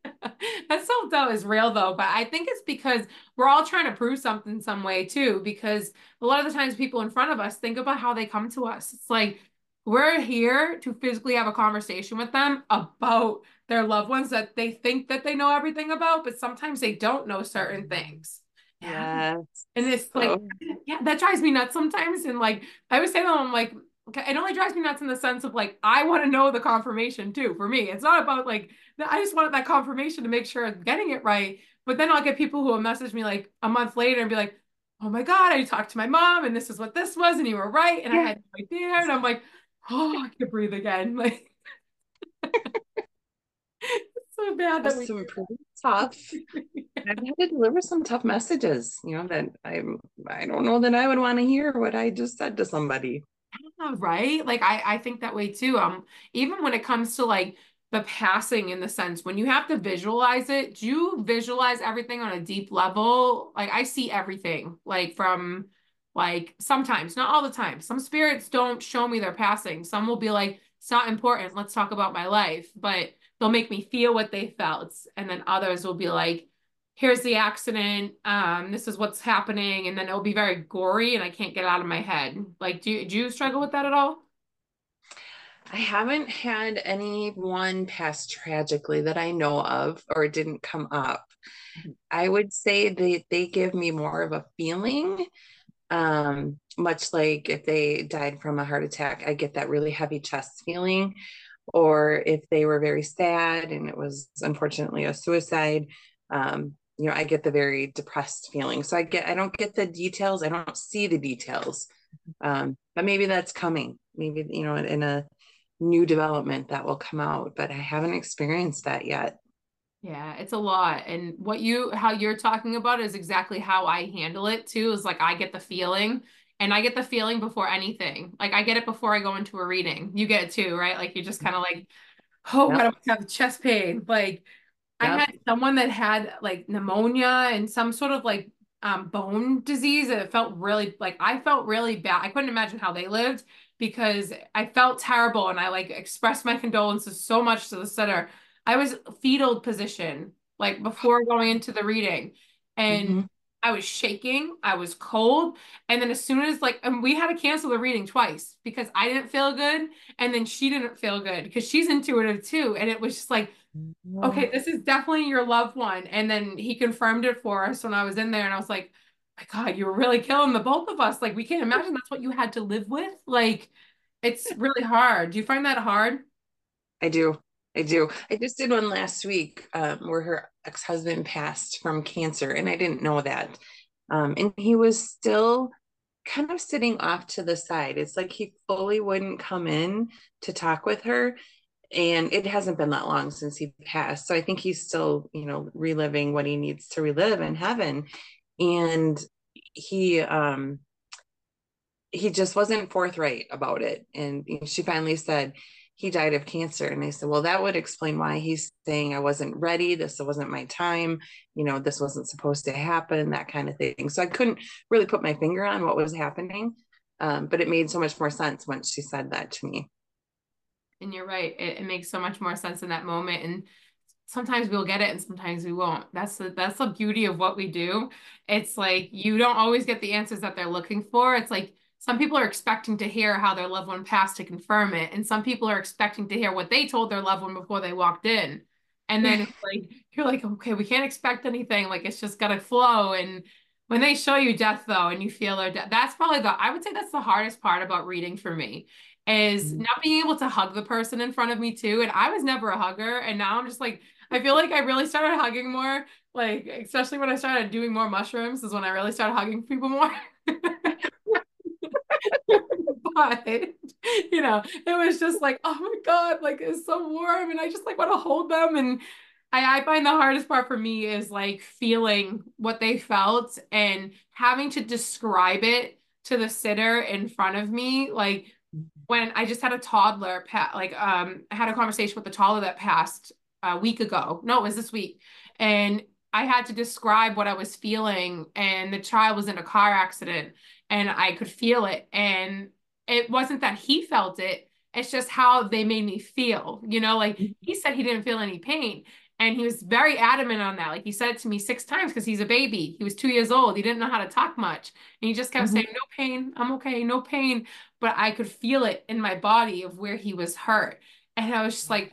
That self-doubt is real though, but I think it's because we're all trying to prove something some way too, because a lot of the times people in front of us, think about how they come to us. It's like, we're here to physically have a conversation with them about their loved ones that they think that they know everything about, but sometimes they don't know certain things. Yeah. Yes. And it's so, like, yeah, that drives me nuts sometimes. And like, I always say to them, I'm like, okay, it only drives me nuts in the sense of like, I want to know the confirmation too, for me. It's not about like, I just wanted that confirmation to make sure I'm getting it right. But then I'll get people who will message me like a month later and be like, oh my God, I talked to my mom and this is what this was. And you were right. And yeah. I had no idea. And I'm like, oh, I can breathe again. Like, it's so bad that we some pretty tough. Yeah. I've had to deliver some tough messages, you know, that I'm, I don't know that I would want to hear what I just said to somebody. Yeah, right. Like, I, I think that way too. Um, even when it comes to like the passing in the sense, when you have to visualize it, do you visualize everything on a deep level? Like I see everything like from, like sometimes, not all the time. Some spirits don't show me they're passing. Some will be like, it's not important. Let's talk about my life. But they'll make me feel what they felt. And then others will be like, here's the accident. Um, this is what's happening. And then it'll be very gory and I can't get it out of my head. Like, do you, do you struggle with that at all? I haven't had anyone pass tragically that I know of or didn't come up. I would say they, they give me more of a feeling. Um, much like if they died from a heart attack, I get that really heavy chest feeling, or if they were very sad and it was unfortunately a suicide, um, you know, I get the very depressed feeling. So I get, I don't get the details. I don't see the details. Um, but maybe that's coming, maybe, you know, in, in a new development that will come out, but I haven't experienced that yet. Yeah, it's a lot. And what you, how you're talking about is exactly how I handle it too, is like, I get the feeling and I get the feeling before anything. Like I get it before I go into a reading. You get it too, right? Like you just kind of like, oh, yep. I don't have chest pain. Like yep. I had someone that had like pneumonia and some sort of like um, bone disease. And it felt really like, I felt really bad. I couldn't imagine how they lived because I felt terrible. And I like expressed my condolences so much to the sitter. I was fetal position, like before going into the reading and mm-hmm. I was shaking, I was cold. And then as soon as like, and we had to cancel the reading twice because I didn't feel good. And then she didn't feel good because she's intuitive too. And it was just like, wow. Okay, this is definitely your loved one. And then he confirmed it for us when I was in there and I was like, my God, you were really killing the both of us. Like we can't imagine that's what you had to live with. Like, it's really hard. Do you find that hard? I do. I do. I just did one last week um, where her ex-husband passed from cancer and I didn't know that. Um, and he was still kind of sitting off to the side. It's like he fully wouldn't come in to talk with her. And it hasn't been that long since he passed. So I think he's still, you know, reliving what he needs to relive in heaven. And he, um, he just wasn't forthright about it. And she finally said, he died of cancer. And I said, well, that would explain why he's saying I wasn't ready. This wasn't my time. You know, this wasn't supposed to happen, that kind of thing. So I couldn't really put my finger on what was happening. Um, but it made so much more sense once she said that to me. And you're right. It, it makes so much more sense in that moment. And sometimes we'll get it and sometimes we won't. That's the, that's the beauty of what we do. It's like, you don't always get the answers that they're looking for. It's like, Some people are expecting to hear how their loved one passed to confirm it. And some people are expecting to hear what they told their loved one before they walked in. And then it's like, you're like, okay, we can't expect anything. Like, it's just got to flow. And when they show you death though, and you feel their death, that's probably the, I would say that's the hardest part about reading for me, is not being able to hug the person in front of me too. And I was never a hugger. And now I'm just like, I feel like I really started hugging more. Like, especially when I started doing more mushrooms is when I really started hugging people more. But you know, it was just like, oh my God, like it's so warm and I just like want to hold them. And I, I find the hardest part for me is like feeling what they felt and having to describe it to the sitter in front of me. Like when I just had a toddler, like um, I had a conversation with the toddler that passed a week ago. No, it was this week. And I had to describe what I was feeling, and the child was in a car accident and I could feel it. And it wasn't that he felt it. It's just how they made me feel, you know, like he said he didn't feel any pain. And he was very adamant on that. Like he said it to me six times because he's a baby. He was two years old. He didn't know how to talk much. And he just kept mm-hmm. saying, no pain. I'm okay. No pain. But I could feel it in my body of where he was hurt. And I was just like,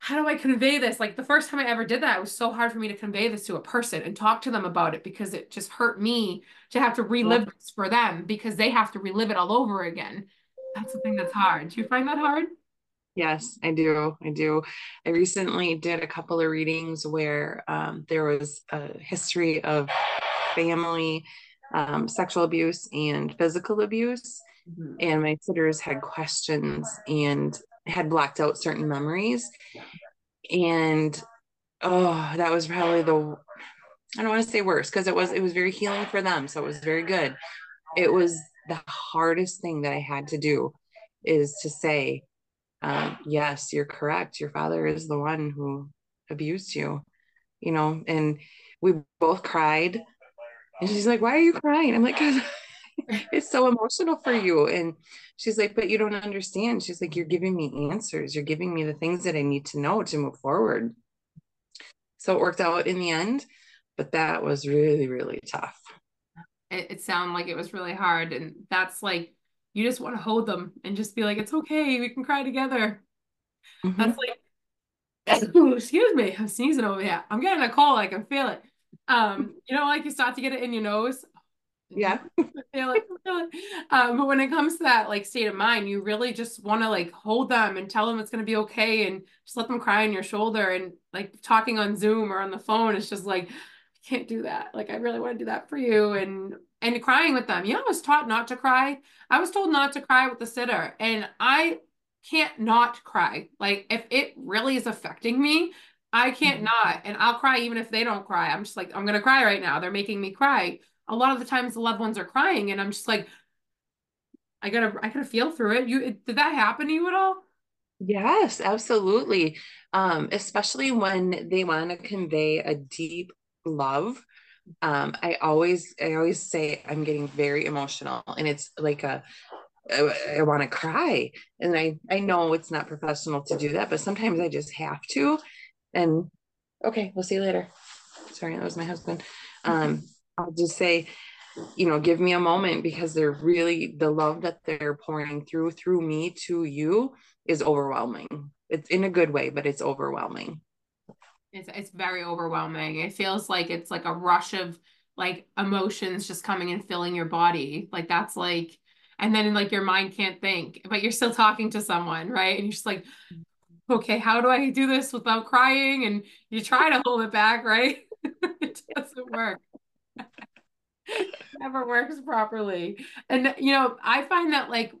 how do I convey this? Like the first time I ever did that, it was so hard for me to convey this to a person and talk to them about it, because it just hurt me to have to relive this for them, because they have to relive it all over again. That's the thing that's hard. Do you find that hard? Yes, I do. I do. I recently did a couple of readings where um, there was a history of family, um, sexual abuse and physical abuse. Mm-hmm. And my sitters had questions and had blocked out certain memories. And oh, that was probably the, I don't want to say worse, because it was it was very healing for them, so it was very good. It was the hardest thing that I had to do, is to say, um, yes, you're correct, your father is the one who abused you, you know. And we both cried, and she's like, why are you crying? I'm like, because it's so emotional for you. And she's like, but you don't understand. She's like, you're giving me answers. You're giving me the things that I need to know to move forward. So it worked out in the end, but that was really, really tough. It, it sounded like it was really hard. And that's like, you just want to hold them and just be like, it's okay. We can cry together. Mm-hmm. That's like, ooh, excuse me. I'm sneezing over here. I'm getting a cold. I can feel it. Um, you know, like you start to get it in your nose. Yeah. Um, but when it comes to that like state of mind, you really just want to like hold them and tell them it's going to be okay, and just let them cry on your shoulder. And like talking on Zoom or on the phone, it's just like, I can't do that. Like, I really want to do that for you. And, and crying with them, you know, I was taught not to cry. I was told not to cry with the sitter, and I can't not cry. Like if it really is affecting me, I can't mm-hmm. not, and I'll cry even if they don't cry. I'm just like, I'm going to cry right now. They're making me cry. A lot of the times the loved ones are crying, and I'm just like, I gotta, I gotta feel through it. You, it, did that happen to you at all? Yes, absolutely. Um, especially when they want to convey a deep love. Um, I always, I always say I'm getting very emotional, and it's like a, I, I want to cry. And I, I know it's not professional to do that, but sometimes I just have to. And okay, we'll see you later. Sorry, that was my husband. Um, mm-hmm. I'll just say, you know, give me a moment, because they're really, the love that they're pouring through, through me to you is overwhelming. It's in a good way, but it's overwhelming. It's, it's very overwhelming. It feels like it's like a rush of like emotions just coming and filling your body. Like that's like, and then like your mind can't think, but you're still talking to someone, right? And you're just like, okay, how do I do this without crying? And you try to hold it back, right? It doesn't work. It never works properly. And you know, I find that like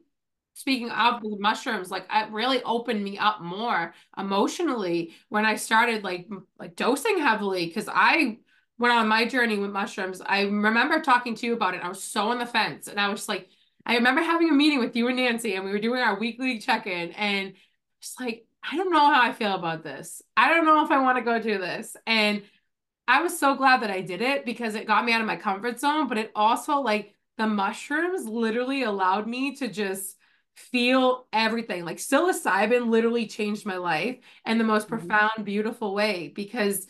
speaking of the mushrooms, like it really opened me up more emotionally when I started like like dosing heavily, because I went on my journey with mushrooms. I remember talking to you about it. I was so on the fence, and I was like, I remember having a meeting with you and Nancy, and we were doing our weekly check-in, and just like, I don't know how I feel about this. I don't know if I want to go do this. And I was so glad that I did it, because it got me out of my comfort zone, but it also like the mushrooms literally allowed me to just feel everything. Like psilocybin literally changed my life in the most mm-hmm. profound, beautiful way, because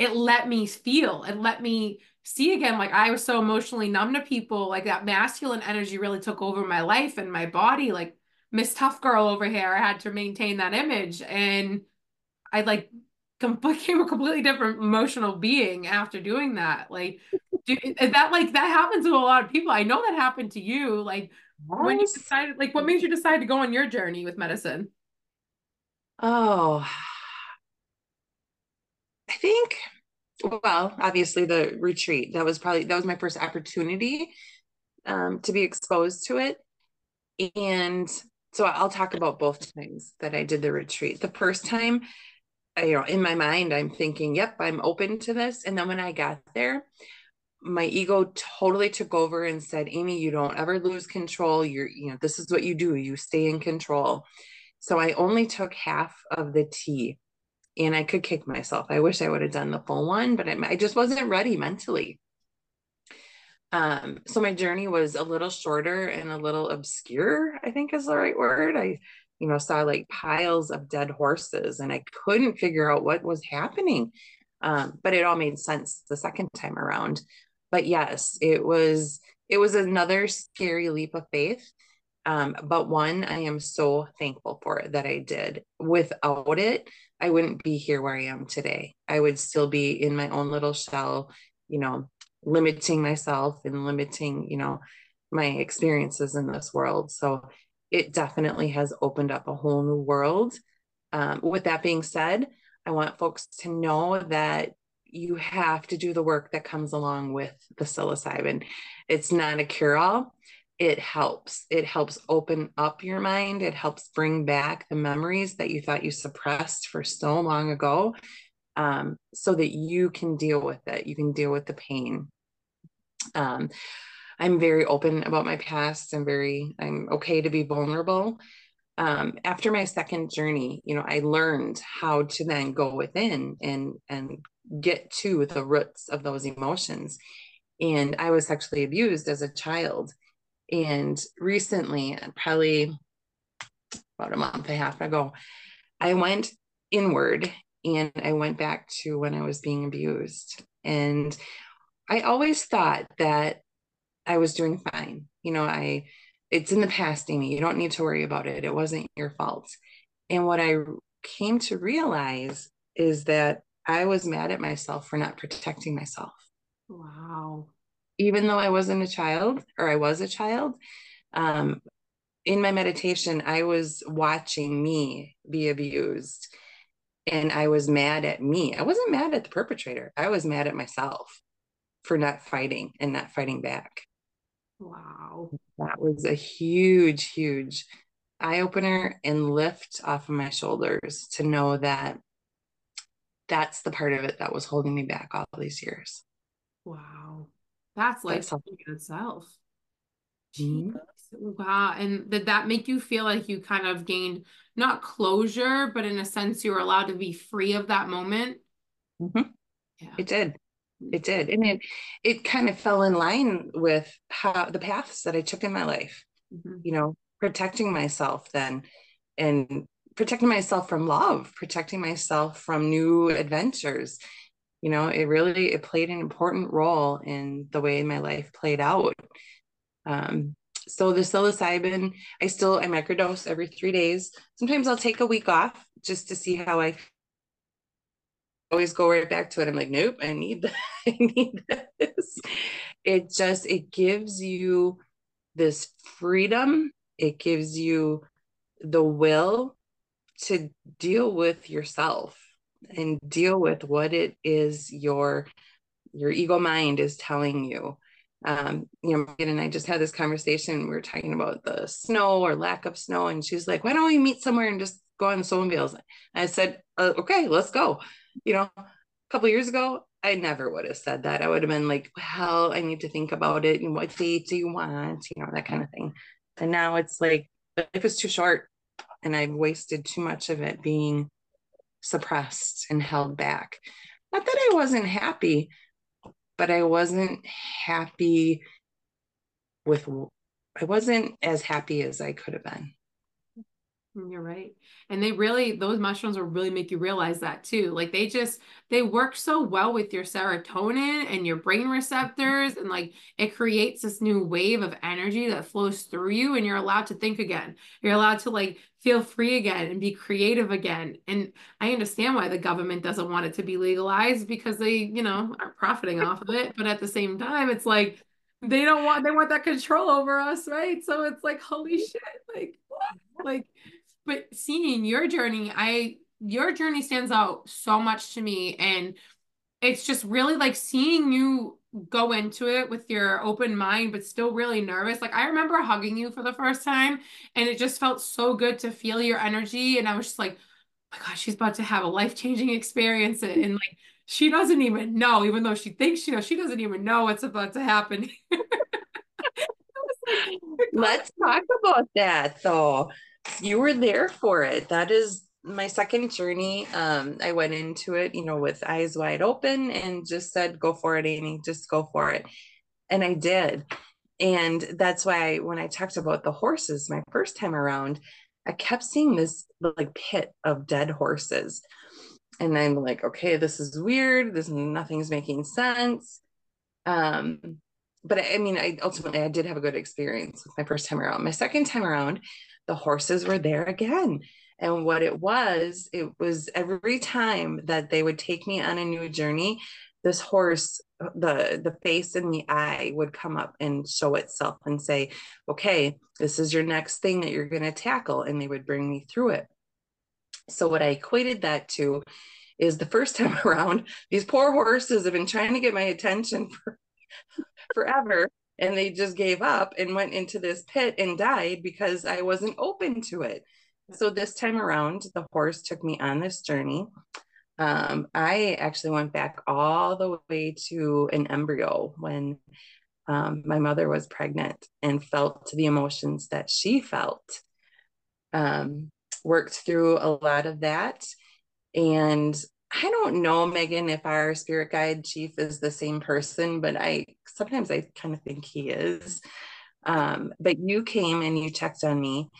it let me feel, it let me see again. Like, I was so emotionally numb to people. Like, that masculine energy really took over my life and my body. Like, Miss Tough Girl over here, I had to maintain that image. And I like became a completely different emotional being after doing that. Like, do, that, like, that happens to a lot of people. I know that happened to you. Like, what? When you decided, like, what made you decide to go on your journey with medicine? Oh, I think, well, obviously the retreat, that was probably, that was my first opportunity um, to be exposed to it. And so I'll talk about both times that I did the retreat. The first time, I, you know, in my mind, I'm thinking, yep, I'm open to this. And then when I got there, my ego totally took over and said, Amy, you don't ever lose control. You're, you know, this is what you do. You stay in control. So I only took half of the tea, and I could kick myself. I wish I would have done the full one, but I, I just wasn't ready mentally. Um, so my journey was a little shorter and a little obscure, I think is the right word. I, you know, saw like piles of dead horses, and I couldn't figure out what was happening. Um, but it all made sense the second time around. But yes, it was, it was another scary leap of faith. Um, but one, I am so thankful for it that I did. Without it, I wouldn't be here where I am today. I would still be in my own little shell, you know, limiting myself and limiting, you know, my experiences in this world. So it definitely has opened up a whole new world. Um, with that being said, I want folks to know that you have to do the work that comes along with the psilocybin. It's not a cure-all. It helps. It helps open up your mind. It helps bring back the memories that you thought you suppressed for so long ago, um, so that you can deal with it. You can deal with the pain. Um, I'm very open about my past. I'm very, I'm okay to be vulnerable. Um, after my second journey, you know, I learned how to then go within and, and get to the roots of those emotions. And I was sexually abused as a child. And recently, probably about a month and a half ago, I went inward and I went back to when I was being abused. And I always thought that I was doing fine. You know, I, it's in the past, Amy, you don't need to worry about it. It wasn't your fault. And what I came to realize is that I was mad at myself for not protecting myself. Wow. Even though I wasn't a child, or I was a child, um, in my meditation, I was watching me be abused, and I was mad at me. I wasn't mad at the perpetrator. I was mad at myself for not fighting and not fighting back. Wow. That was a huge, huge eye opener and lift off of my shoulders to know that that's the part of it that was holding me back all these years. Wow. That's like something in itself. Mm-hmm. Wow. And did that make you feel like you kind of gained not closure, but in a sense you were allowed to be free of that moment? Mm-hmm. Yeah. It did. It did. And it, it kind of fell in line with how the paths that I took in my life, mm-hmm. you know, protecting myself then, and protecting myself from love, protecting myself from new adventures. You know, it really, it played an important role in the way my life played out. Um, so the psilocybin, I still, I microdose every three days. Sometimes I'll take a week off just to see how I always go right back to it. I'm like, nope, I need that. I need this. It just, it gives you this freedom. It gives you the will to deal with yourself and deal with what it is your your ego mind is telling you. Um, you know, Megan and I just had this conversation. We were talking about the snow or lack of snow, and she's like, "Why don't we meet somewhere and just go on snowmobiles?" I said, uh, "Okay, let's go." You know, a couple of years ago, I never would have said that. I would have been like, "Well, I need to think about it, and what date do you want?" You know, that kind of thing. And now it's like life is too short, and I've wasted too much of it being suppressed and held back. Not that I wasn't happy, but I wasn't happy with, I wasn't as happy as I could have been. You're right. And they really, those mushrooms will really make you realize that too. Like they just, they work so well with your serotonin and your brain receptors. And like, it creates this new wave of energy that flows through you, and you're allowed to think again. You're allowed to like feel free again and be creative again. And I understand why the government doesn't want it to be legalized, because they, you know, are profiting off of it. But at the same time, it's like, they don't want, they want that control over us. Right. So it's like, holy shit. Like, what? Like, but seeing your journey, I, your journey stands out so much to me. And it's just really like seeing you go into it with your open mind, but still really nervous. Like I remember hugging you for the first time, and it just felt so good to feel your energy. And I was just like, oh my gosh, she's about to have a life-changing experience. And like, she doesn't even know, even though she thinks she knows, she doesn't even know what's about to happen. Let's talk about that though. You were there for it. That is my second journey. Um, I went into it, you know, with eyes wide open and just said, go for it, Amy, just go for it. And I did. And that's why when I talked about the horses, my first time around, I kept seeing this like pit of dead horses. And I'm like, okay, this is weird. This, nothing's making sense. Um, but I, I mean, I ultimately, I did have a good experience with my first time around. My second time around, the horses were there again. And what it was, it was every time that they would take me on a new journey, this horse, the, the face and the eye would come up and show itself and say, okay, this is your next thing that you're going to tackle. And they would bring me through it. So what I equated that to is the first time around, these poor horses have been trying to get my attention for forever. And they just gave up and went into this pit and died because I wasn't open to it. So this time around, the horse took me on this journey. Um, I actually went back all the way to an embryo when um, my mother was pregnant and felt the emotions that she felt. Um, worked through a lot of that. And I don't know, Megan, if our spirit guide chief is the same person, but I sometimes I kind of think he is. Um, but you came and you checked on me,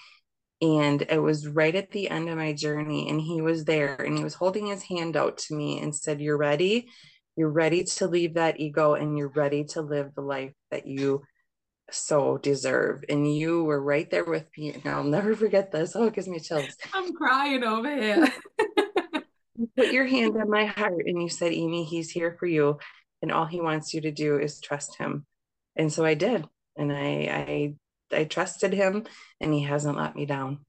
and it was right at the end of my journey, and he was there, and he was holding his hand out to me and said, you're ready. You're ready to leave that ego, and you're ready to live the life that you so deserve. And you were right there with me, and I'll never forget this. Oh, it gives me chills. I'm crying over here. You put your hand on my heart and you said, Amy, he's here for you. And all he wants you to do is trust him. And so I did. And I, I, I trusted him, and he hasn't let me down.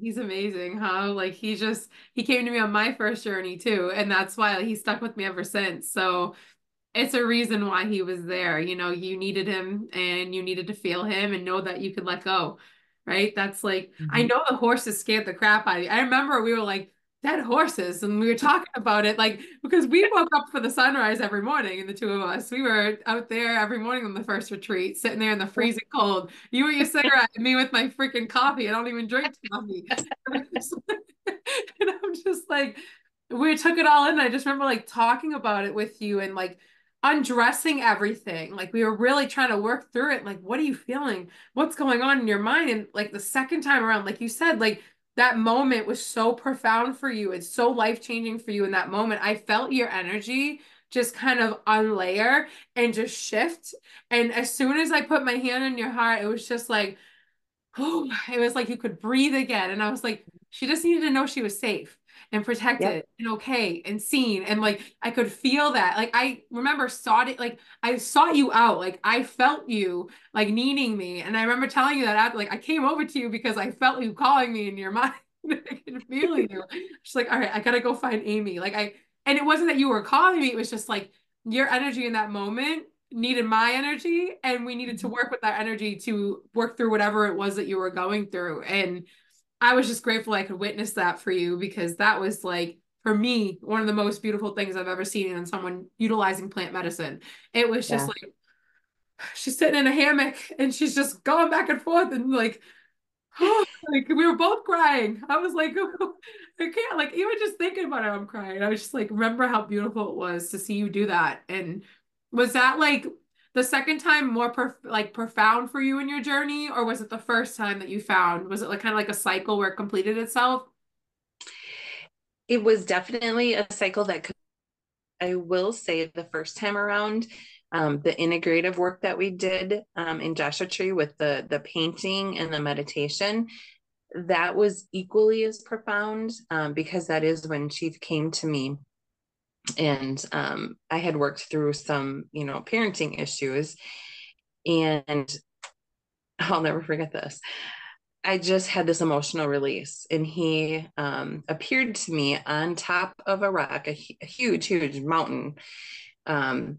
He's amazing, huh? Like he just, he came to me on my first journey too. And that's why he stuck with me ever since. So it's a reason why he was there. You know, you needed him, and you needed to feel him and know that you could let go. Right. That's like, mm-hmm. I know the horses scared the crap out of you. I remember we were like, dead horses, and we were talking about it, like, because we woke up for the sunrise every morning, and the two of us, we were out there every morning on the first retreat, sitting there in the freezing cold, you with your cigarette and me with my freaking coffee. I don't even drink coffee. And I'm just like, we took it all in. I just remember like talking about it with you, and like undressing everything. Like we were really trying to work through it. Like, what are you feeling? What's going on in your mind? And like the second time around, like you said, like that moment was so profound for you. It's so life-changing for you in that moment. I felt your energy just kind of unlayer and just shift. And as soon as I put my hand on your heart, it was just like, oh, it was like you could breathe again. And I was like, she just needed to know she was safe and protected, yep, and okay and seen. And like, I could feel that. Like, I remember sought it. Like I sought you out. Like I felt you like needing me. And I remember telling you that after, like, I came over to you because I felt you calling me in your mind. I could feel you. She's like, all right, I gotta go find Amy. Like I, and it wasn't that you were calling me. It was just like your energy in that moment needed my energy. And we needed to work with that energy to work through whatever it was that you were going through. And I was just grateful I could witness that for you, because that was like, for me, one of the most beautiful things I've ever seen in someone utilizing plant medicine. It was just, yeah, like, she's sitting in a hammock and she's just going back and forth, and like, oh, like we were both crying. I was like, oh, I can't, like even just thinking about it, I'm crying. I was just like, remember how beautiful it was to see you do that. And was that like, the second time more prof like profound for you in your journey, or was it the first time that you found, was it like kind of like a cycle where it completed itself? It was definitely a cycle that could, I will say the first time around, um, the integrative work that we did um, in Joshua Tree with the, the painting and the meditation, that was equally as profound um, because that is when she came to me. And um, I had worked through some, you know, parenting issues, and I'll never forget this. I just had this emotional release, and he um, appeared to me on top of a rock, a, a huge, huge mountain, um,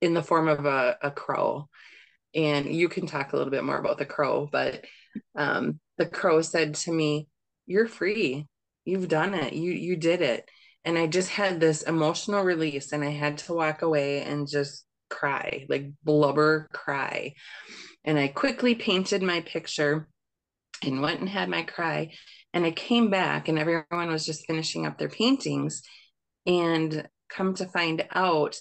in the form of a, a crow. And you can talk a little bit more about the crow, but um, the crow said to me, "You're free. You've done it. You, you did it." And I just had this emotional release, and I had to walk away and just cry, like blubber cry. And I quickly painted my picture and went and had my cry. And I came back, and everyone was just finishing up their paintings, and come to find out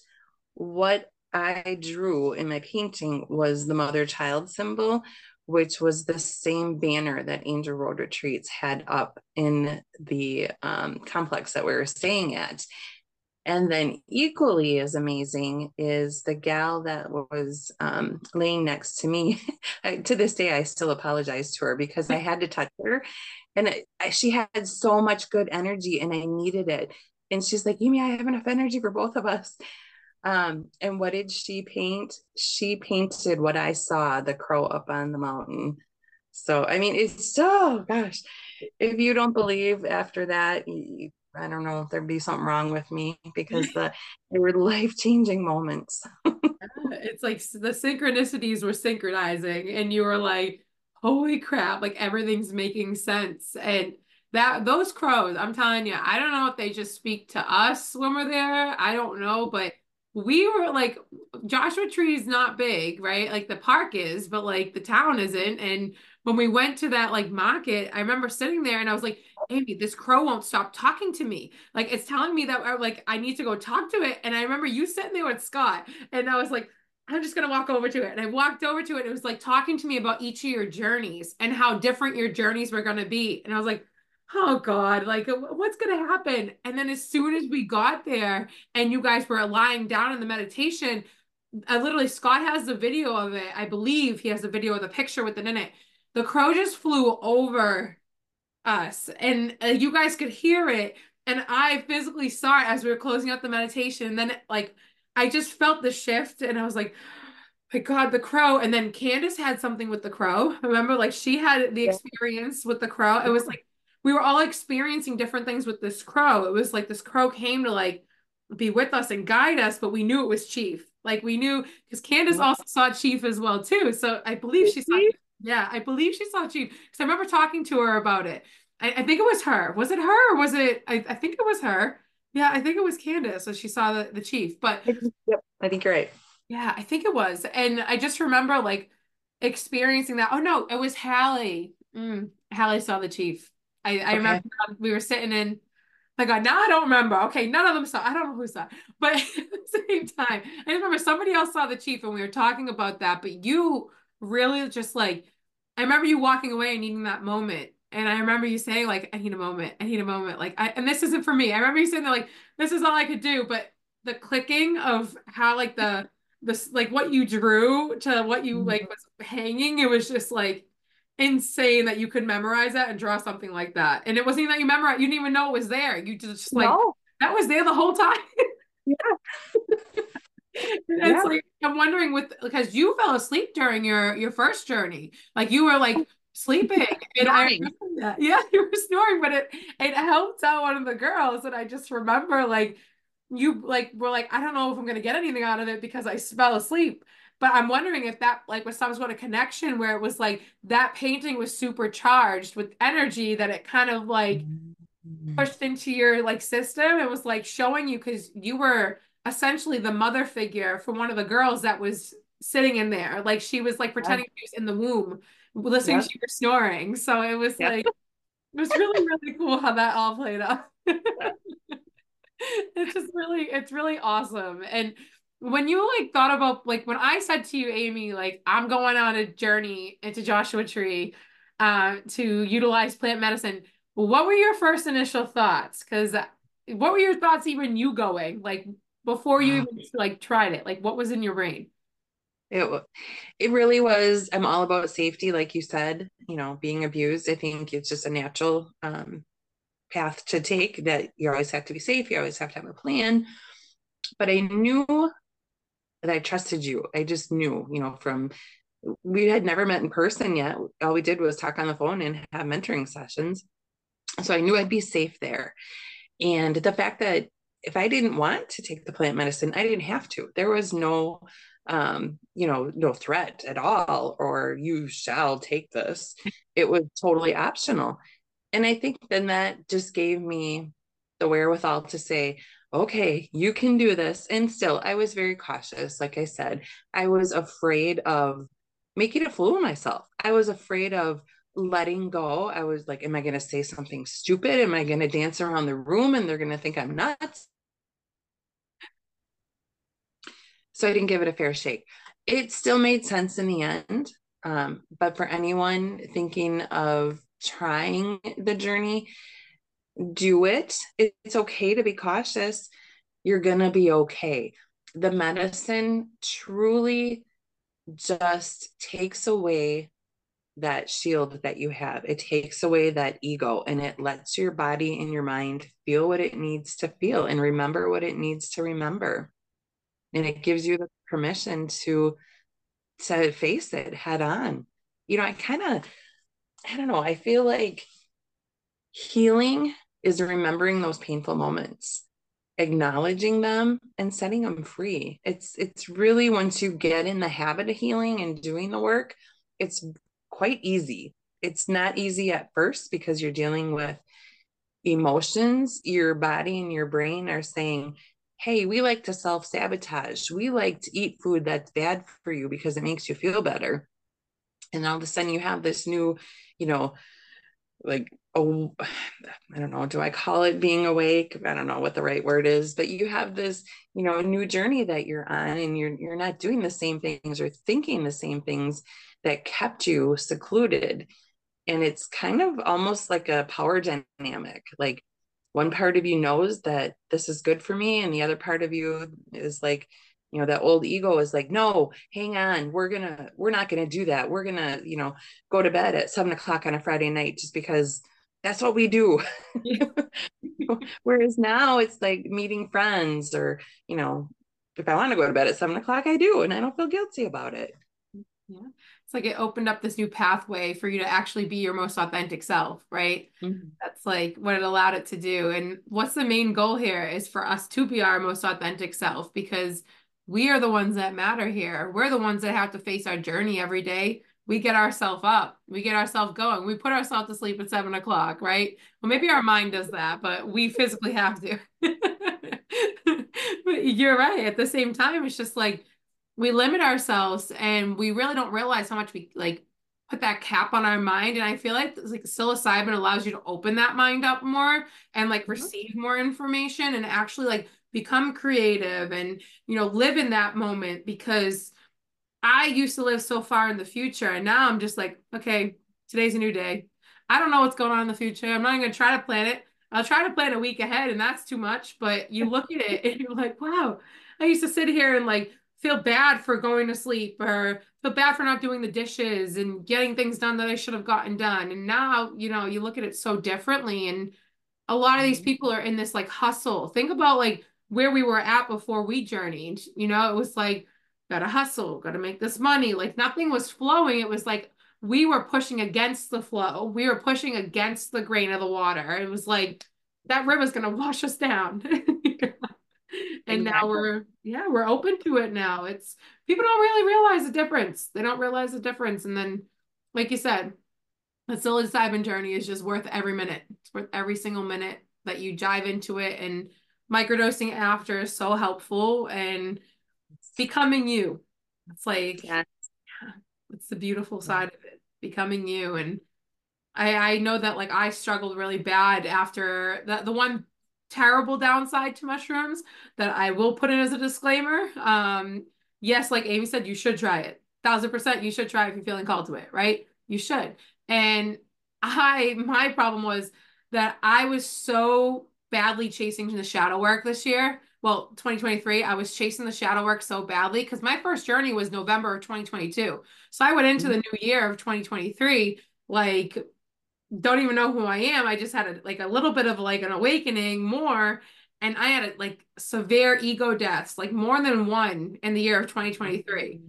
what I drew in my painting was the mother-child symbol, which was the same banner that Angel Road Retreats had up in the um, complex that we were staying at. And then equally as amazing is the gal that was um, laying next to me. I, to this day, I still apologize to her because I had to touch her, and I, she had so much good energy and I needed it. And she's like, "Yumi, I have enough energy for both of us." Um, and what did she paint? She painted what I saw, the crow up on the mountain. So, I mean, it's so, oh, gosh, if you don't believe after that, you, I don't know if there'd be something wrong with me, because the, they were life-changing moments. It's like the synchronicities were synchronizing, and you were like, holy crap, like everything's making sense. And that, those crows, I'm telling you, I don't know if they just speak to us when we're there. I don't know, but we were like, Joshua Tree is not big, right? Like the park is, but like the town isn't. And when we went to that like market, I remember sitting there and I was like, Amy, this crow won't stop talking to me. Like it's telling me that I, like I need to go talk to it. And I remember you sitting there with Scott, and I was like, I'm just going to walk over to it. And I walked over to it. And it was like talking to me about each of your journeys and how different your journeys were going to be. And I was like, oh God, like what's going to happen? And then as soon as we got there and you guys were lying down in the meditation, I literally, Scott has the video of it. I believe he has a video of the picture with it in it. The crow just flew over us, and uh, you guys could hear it. And I physically saw it as we were closing out the meditation. And then like, I just felt the shift, and I was like, my God, the crow. And then Candace had something with the crow. Remember, like she had the experience with the crow. It was like, we were all experiencing different things with this crow. It was like this crow came to like be with us and guide us, but we knew it was Chief. Like we knew, because Candace also saw Chief as well too. So I believe she saw, yeah, I believe she saw Chief. Because I remember talking to her about it. I, I think it was her. Was it her? Or was it? I, I think it was her. Yeah, I think it was Candace. So she saw the, the Chief. But yep, I think you're right. Yeah, I think it was. And I just remember like experiencing that. Oh no, it was Hallie. Mm, Hallie saw the Chief. I, I okay. remember we were sitting in, my God, now I don't remember. Okay, none of them saw, I don't know who saw, but at the same time, I remember somebody else saw the Chief, and we were talking about that, but you really just like, I remember you walking away and needing that moment. And I remember you saying like, I need a moment, I need a moment. Like, I, and this isn't for me. I remember you saying that like, this is all I could do, but the clicking of how like the, this, like what you drew to what you mm-hmm. like was hanging, it was just like, insane that you could memorize that and draw something like that. And it wasn't even that you memorized, you didn't even know it was there. You just like, no. That was there the whole time. Yeah. And yeah. It's like, I'm wondering with, because you fell asleep during your, your first journey. Like you were like sleeping. And I remember that. Yeah, you were snoring, but it, it helped out one of the girls. And I just remember like, you like, were like, I don't know if I'm going to get anything out of it because I fell asleep. But I'm wondering if that like was some sort of connection where it was like that painting was supercharged with energy that it kind of like pushed into your like system. It was like showing you, because you were essentially the mother figure for one of the girls that was sitting in there. Like she was like pretending yeah. she was in the womb, listening yeah. to your snoring. So it was yeah. like, it was really, really cool how that all played out. It's just really, it's really awesome. And when you like thought about, like when I said to you, Amy, like I'm going on a journey into Joshua Tree uh, to utilize plant medicine, what were your first initial thoughts? Because what were your thoughts even you going, like before you even like tried it, like what was in your brain? It, it really was, I'm all about safety. Like you said, you know, being abused, I think it's just a natural um, path to take, that you always have to be safe. You always have to have a plan. But I knew that I trusted you. I just knew, you know, from, we had never met in person yet. All we did was talk on the phone and have mentoring sessions. So I knew I'd be safe there. And the fact that if I didn't want to take the plant medicine, I didn't have to. There was no, um, you know, no threat at all, or you shall take this. It was totally optional. And I think then that just gave me the wherewithal to say, okay, you can do this. And still, I was very cautious. Like I said, I was afraid of making a fool of myself. I was afraid of letting go. I was like, am I going to say something stupid? Am I going to dance around the room and they're going to think I'm nuts? So I didn't give it a fair shake. It still made sense in the end. Um, but for anyone thinking of trying the journey, do it. It's okay to be cautious. You're going to be okay. The medicine truly just takes away that shield that you have. It takes away that ego, and it lets your body and your mind feel what it needs to feel and remember what it needs to remember. And it gives you the permission to, to face it head on. You know, I kind of, I don't know, I feel like healing is remembering those painful moments, acknowledging them, and setting them free. It's, it's really, once you get in the habit of healing and doing the work, it's quite easy. It's not easy at first because you're dealing with emotions. Your body and your brain are saying, hey, we like to self-sabotage. We like to eat food that's bad for you because it makes you feel better. And all of a sudden you have this new, you know, like, oh, I don't know, do I call it being awake? I don't know what the right word is, but you have this, you know, new journey that you're on, and you're, you're not doing the same things or thinking the same things that kept you secluded. And it's kind of almost like a power dynamic. Like one part of you knows that this is good for me, and the other part of you is like, you know, that old ego is like, no, hang on, we're gonna, we're not gonna do that. We're gonna, you know, go to bed at seven o'clock on a Friday night just because that's what we do. Whereas now it's like meeting friends, or, you know, if I want to go to bed at seven o'clock, I do, and I don't feel guilty about it. Yeah. It's like it opened up this new pathway for you to actually be your most authentic self, right? Mm-hmm. That's like what it allowed it to do. And what's the main goal here is for us to be our most authentic self, because we are the ones that matter here. We're the ones that have to face our journey every day. We get ourselves up. We get ourselves going. We put ourselves to sleep at seven o'clock, right? Well, maybe our mind does that, but we physically have to. But you're right. At the same time, it's just like we limit ourselves, and we really don't realize how much we like put that cap on our mind. And I feel like it's like psilocybin allows you to open that mind up more and like receive more information and actually like become creative and, you know, live in that moment. Because I used to live so far in the future, and now I'm just like, okay, today's a new day. I don't know what's going on in the future. I'm not going to try to plan it. I'll try to plan a week ahead, and that's too much. But you look at it and you're like, wow, I used to sit here and like feel bad for going to sleep, or feel bad for not doing the dishes and getting things done that I should have gotten done. And now, you know, you look at it so differently. And a lot of these people are in this like hustle. Think about like where we were at before we journeyed. You know, it was like, gotta hustle, gotta make this money. Like nothing was flowing. It was like we were pushing against the flow. We were pushing against the grain of the water. It was like that river's gonna wash us down. And now we're, yeah, we're open to it now. It's, people don't really realize the difference. They don't realize the difference. And then, like you said, the psilocybin journey is just worth every minute. It's worth every single minute that you dive into it. And microdosing after is so helpful, and becoming you. It's like, yes. It's the beautiful side of it, becoming you. And I, I know that like I struggled really bad after the, the one terrible downside to mushrooms that I will put in as a disclaimer. Um, yes, like Amy said, you should try it. Thousand percent, you should try it if you're feeling called to it, right? You should. And I, my problem was that I was so badly chasing the shadow work this year. Well, twenty twenty-three, I was chasing the shadow work so badly because my first journey was November of twenty twenty-two. So I went into the new year of twenty twenty-three, like, don't even know who I am. I just had a, like a little bit of like an awakening more. And I had a, like severe ego deaths, like more than one in the year of twenty twenty-three.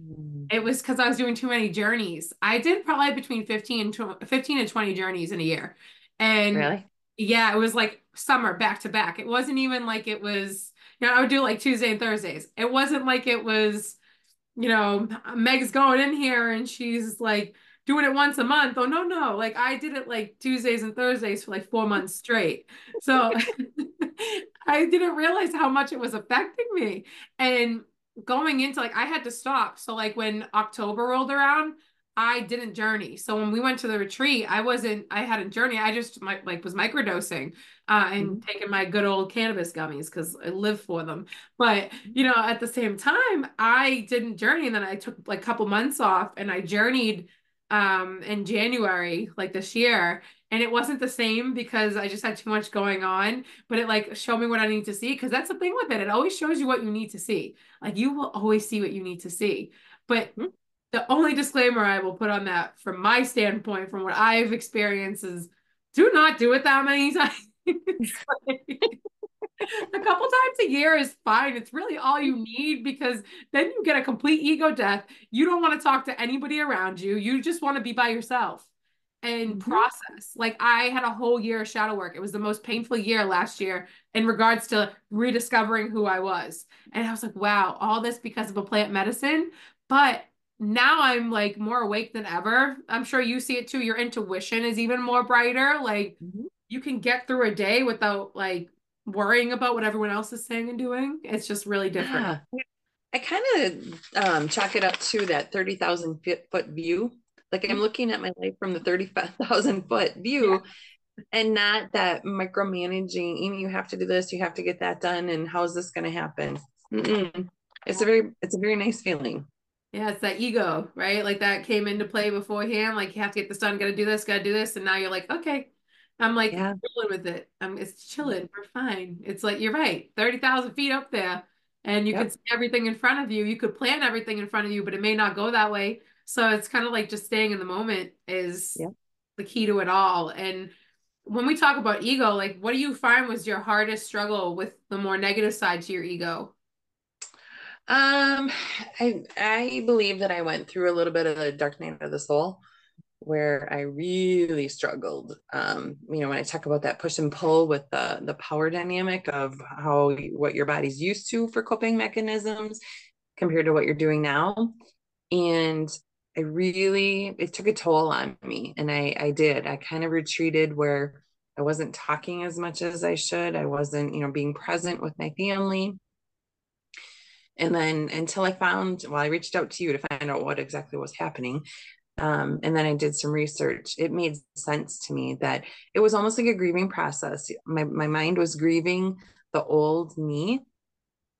It was because I was doing too many journeys. I did probably between fifteen and twenty journeys in a year. And really? Yeah, it was like summer back to back. It wasn't even like it was, you know, I would do like Tuesday and Thursdays. It wasn't like it was, you know, Meg's going in here and she's like doing it once a month. Oh, no, no. Like I did it like Tuesdays and Thursdays for like four months straight. So I didn't realize how much it was affecting me. And going into like, I had to stop. So like when October rolled around, I didn't journey. So when we went to the retreat, I wasn't, I hadn't journey. I just my, like was microdosing uh, and mm-hmm. taking my good old cannabis gummies because I live for them. But, you know, at the same time, I didn't journey. And then I took like a couple months off and I journeyed um in January like this year, and it wasn't the same because I just had too much going on, but it like showed me what I need to see, because that's the thing with it, it always shows you what you need to see. Like you will always see what you need to see. But the only disclaimer I will put on that from my standpoint, from what I've experienced, is do not do it that many times. Like, a couple times a year is fine. It's really all you need, because then you get a complete ego death. You don't want to talk to anybody around you. You just want to be by yourself and mm-hmm. process. Like I had a whole year of shadow work. It was the most painful year last year in regards to rediscovering who I was. And I was like, wow, all this because of a plant medicine. But now I'm like more awake than ever. I'm sure you see it too. Your intuition is even more brighter. Like mm-hmm. you can get through a day without like worrying about what everyone else is saying and doing. It's just really different. Yeah. I kind of um, chalk it up to that thirty thousand foot view. Like I'm looking at my life from the thirty-five thousand foot view, yeah. and not that micromanaging, you know, you have to do this, you have to get that done. And how's this going to happen? Mm-mm. It's a very, it's a very nice feeling. Yeah. It's that ego, right? Like that came into play beforehand. Like you have to get this done, got to do this, got to do this. And now you're like, okay, I'm like yeah. chilling with it. I'm it's chilling. We're fine. It's like, you're right. thirty thousand feet up there, and you yep. can see everything in front of you. You could plan everything in front of you, but it may not go that way. So it's kind of like just staying in the moment is yep. the key to it all. And when we talk about ego, like what do you find was your hardest struggle with the more negative side to your ego? Um, I, I believe that I went through a little bit of a dark night of the soul, where I really struggled. Um, you know, when I talk about that push and pull with the, the power dynamic of how, what your body's used to for coping mechanisms compared to what you're doing now. And I really, it took a toll on me. And I, I did, I kind of retreated where I wasn't talking as much as I should. I wasn't, you know, being present with my family. And then until I found, well, I reached out to you to find out what exactly was happening. Um, and then I did some research. It made sense to me that it was almost like a grieving process. My, my mind was grieving the old me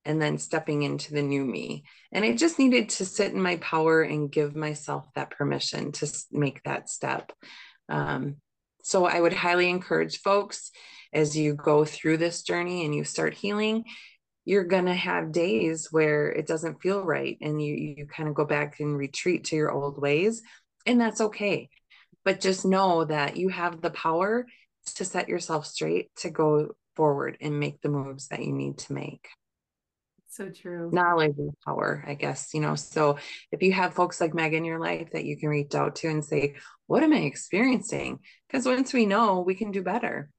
and then stepping into the new me. And I just needed to sit in my power and give myself that permission to make that step. Um, so I would highly encourage folks, as you go through this journey and you start healing, you're going to have days where it doesn't feel right. And you, you kind of go back and retreat to your old ways. And that's okay. But just know that you have the power to set yourself straight, to go forward and make the moves that you need to make. So true. Knowledge is power, I guess, you know, so if you have folks like Meg in your life that you can reach out to and say, what am I experiencing? Because once we know, we can do better.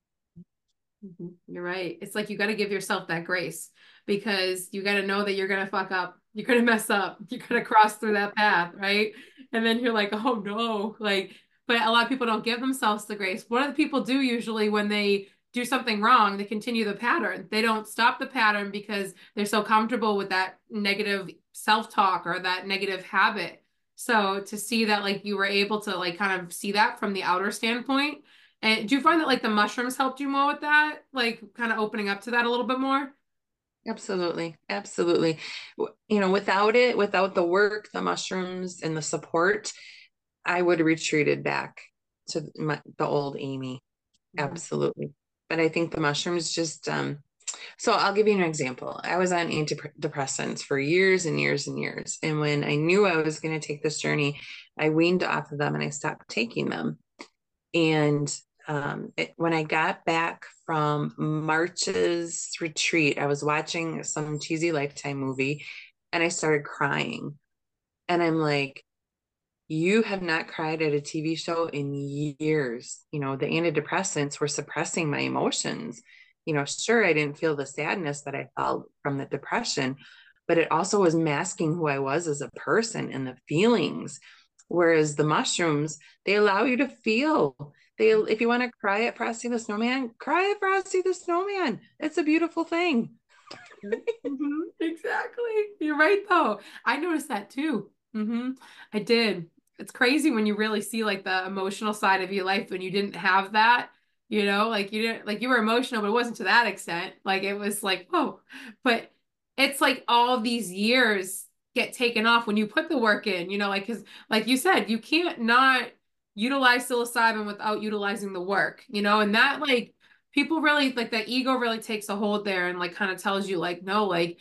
Mm-hmm. You're right. It's like, you got to give yourself that grace, because you got to know that you're going to fuck up. You're going to mess up. You're going to cross through that path. Right. And then you're like, oh no. Like, but a lot of people don't give themselves the grace. What do people do usually when they do something wrong? They continue the pattern. They don't stop the pattern because they're so comfortable with that negative self-talk or that negative habit. So to see that, like you were able to like kind of see that from the outer standpoint, And do you find that like the mushrooms helped you more with that? Like kind of opening up to that a little bit more? Absolutely. Absolutely. You know, without it, without the work, the mushrooms and the support, I would have retreated back to my, the old Amy. Mm-hmm. Absolutely. But I think the mushrooms just, um, so I'll give you an example. I was on antidepressants for years and years and years. And when I knew I was going to take this journey, I weaned off of them and I stopped taking them. And um, it, when I got back from March's retreat, I was watching some cheesy Lifetime movie and I started crying. And I'm like, you have not cried at a T V show in years. You know, the antidepressants were suppressing my emotions. You know, sure, I didn't feel the sadness that I felt from the depression, but it also was masking who I was as a person and the feelings. Whereas the mushrooms, they allow you to feel. They, if you want to cry at Frosty the Snowman, cry at Frosty the Snowman. It's a beautiful thing. Mm-hmm. Exactly. You're right, though. I noticed that too. Mm-hmm. I did. It's crazy when you really see like the emotional side of your life when you didn't have that. You know, like you didn't, like you were emotional, but it wasn't to that extent. Like it was like, whoa. But it's like all these years get taken off when you put the work in, you know, like, cause like you said, you can't not utilize psilocybin without utilizing the work, you know, and that like people really like that ego really takes a hold there and like kind of tells you like, no, like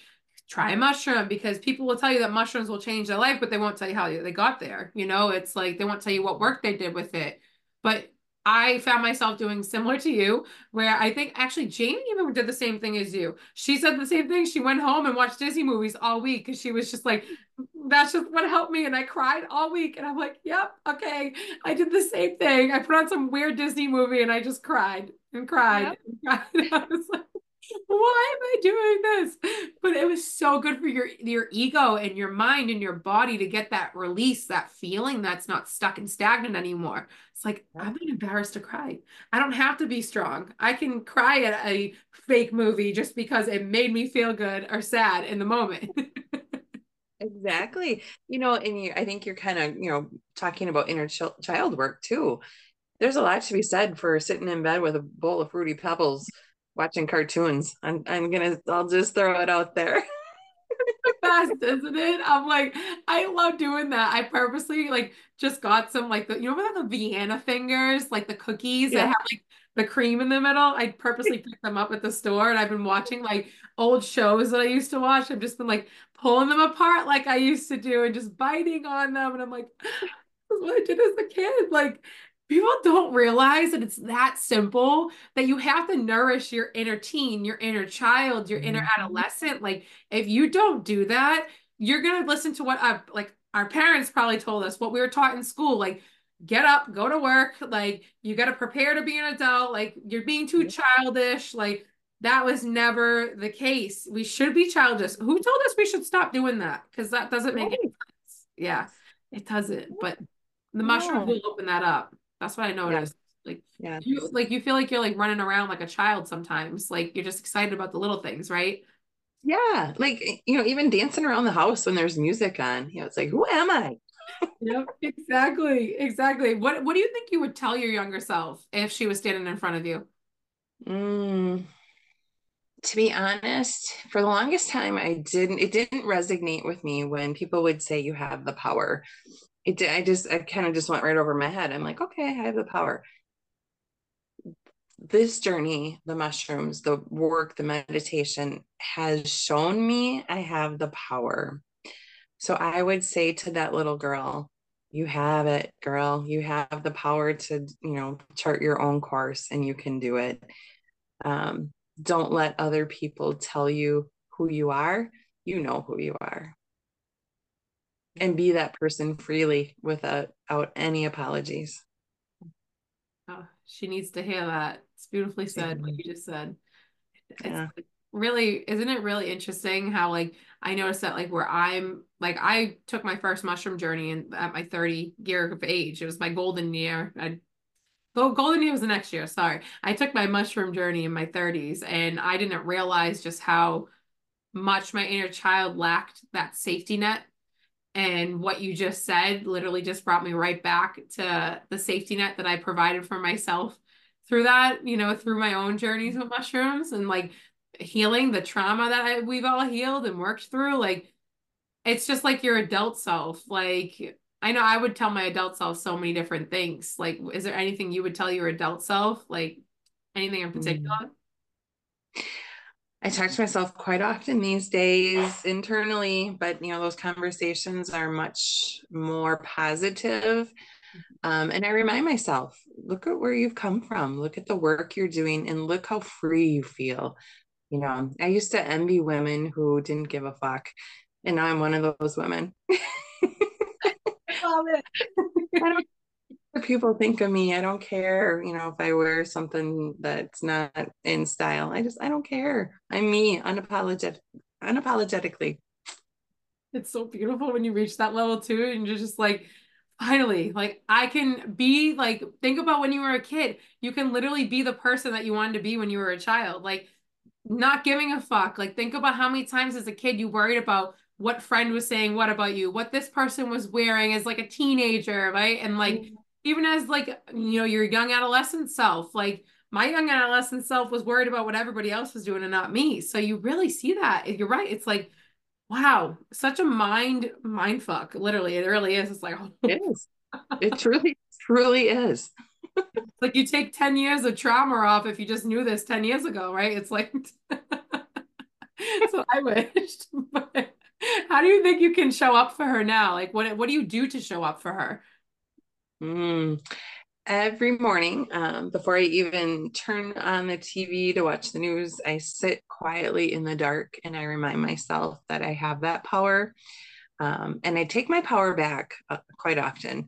try a mushroom, because people will tell you that mushrooms will change their life, but they won't tell you how they got there. You know, it's like, they won't tell you what work they did with it. But I found myself doing similar to you, where I think actually Jane even did the same thing as you. She said the same thing. She went home and watched Disney movies all week because she was just like, that's just what helped me. And I cried all week. And I'm like, yep, okay. I did the same thing. I put on some weird Disney movie and I just cried and cried. Yep. And cried. I was like, why am I doing this? But it was so good for your, your ego and your mind and your body to get that release, that feeling that's not stuck and stagnant anymore. It's like, I'm not embarrassed to cry. I don't have to be strong. I can cry at a fake movie just because it made me feel good or sad in the moment. Exactly. You know, and you, I think you're kind of, you know, talking about inner ch- child work too. There's a lot to be said for sitting in bed with a bowl of Fruity Pebbles watching cartoons. I'm, I'm going to, I'll just throw it out there. The best, isn't it? I'm like, I love doing that. I purposely like just got some, like the, you remember the Vienna fingers, like the cookies yeah. that have like the cream in the middle. I purposely picked them up at the store, and I've been watching like old shows that I used to watch. I've just been like pulling them apart like I used to do and just biting on them. And I'm like, this is what I did as a kid. Like, people don't realize that it's that simple, that you have to nourish your inner teen, your inner child, your inner adolescent. Like if you don't do that, you're going to listen to what I've, like our parents probably told us, what we were taught in school, like get up, go to work. Like you got to prepare to be an adult. Like you're being too childish. Like that was never the case. We should be childish. Who told us we should stop doing that? Cause that doesn't make any sense. Yeah, it doesn't, but the mushroom will open that up. That's what I noticed. Yeah. Like, yeah. You, like you feel like you're like running around like a child sometimes. Like you're just excited about the little things, right? Yeah. Like, you know, even dancing around the house when there's music on, you know, it's like, who am I? Yep, exactly. Exactly. What, what do you think you would tell your younger self if she was standing in front of you? Mm, to be honest, for the longest time, I didn't, it didn't resonate with me when people would say you have the power. It did, I just, I kind of just went right over my head. I'm like, okay, I have the power. This journey, the mushrooms, the work, the meditation has shown me I have the power. So I would say to that little girl, you have it, girl. You have the power to, you know, chart your own course and you can do it. Um, don't let other people tell you who you are. You know who you are. And be that person freely without, without any apologies. Oh, she needs to hear that. It's beautifully said, yeah. What you just said. It's yeah. really, isn't it really interesting how like, I noticed that like where I'm, like I took my first mushroom journey in, at my thirty year of age. It was my golden year. I Oh, golden year was the next year. Sorry. I took my mushroom journey in my thirties and I didn't realize just how much my inner child lacked that safety net. And what you just said literally just brought me right back to the safety net that I provided for myself through that, you know, through my own journeys with mushrooms and like healing the trauma that I, we've all healed and worked through. Like, it's just like your adult self. Like, I know I would tell my adult self so many different things. Like, is there anything you would tell your adult self? Like anything in particular? I talk to myself quite often these days internally, but you know, those conversations are much more positive. Um, and I remind myself, look at where you've come from, look at the work you're doing, and look how free you feel. You know, I used to envy women who didn't give a fuck, and now I'm one of those women. Love it. I don't care what people think of me. I don't care, you know, if I wear something that's not in style. I just, I don't care. I'm me, unapologetic, unapologetically. It's so beautiful when you reach that level too, and you're just like, finally, like I can be like, think about when you were a kid, you can literally be the person that you wanted to be when you were a child, like not giving a fuck. Like, think about how many times as a kid you worried about what friend was saying, what about you, what this person was wearing as like a teenager, right? And like, mm-hmm. even as like, you know, your young adolescent self, like my young adolescent self was worried about what everybody else was doing and not me. So you really see that. You're right. It's like, wow, such a mind, mind fuck. Literally, it really is. It's like, oh. It is. It truly, truly is. It's like you take ten years of trauma off if you just knew this ten years ago, right? It's like, so I wished, but how do you think you can show up for her now? Like, what, what do you do to show up for her? Mm. Every morning, um, before I even turn on the T V to watch the news, I sit quietly in the dark and I remind myself that I have that power. Um, and I take my power back uh, quite often.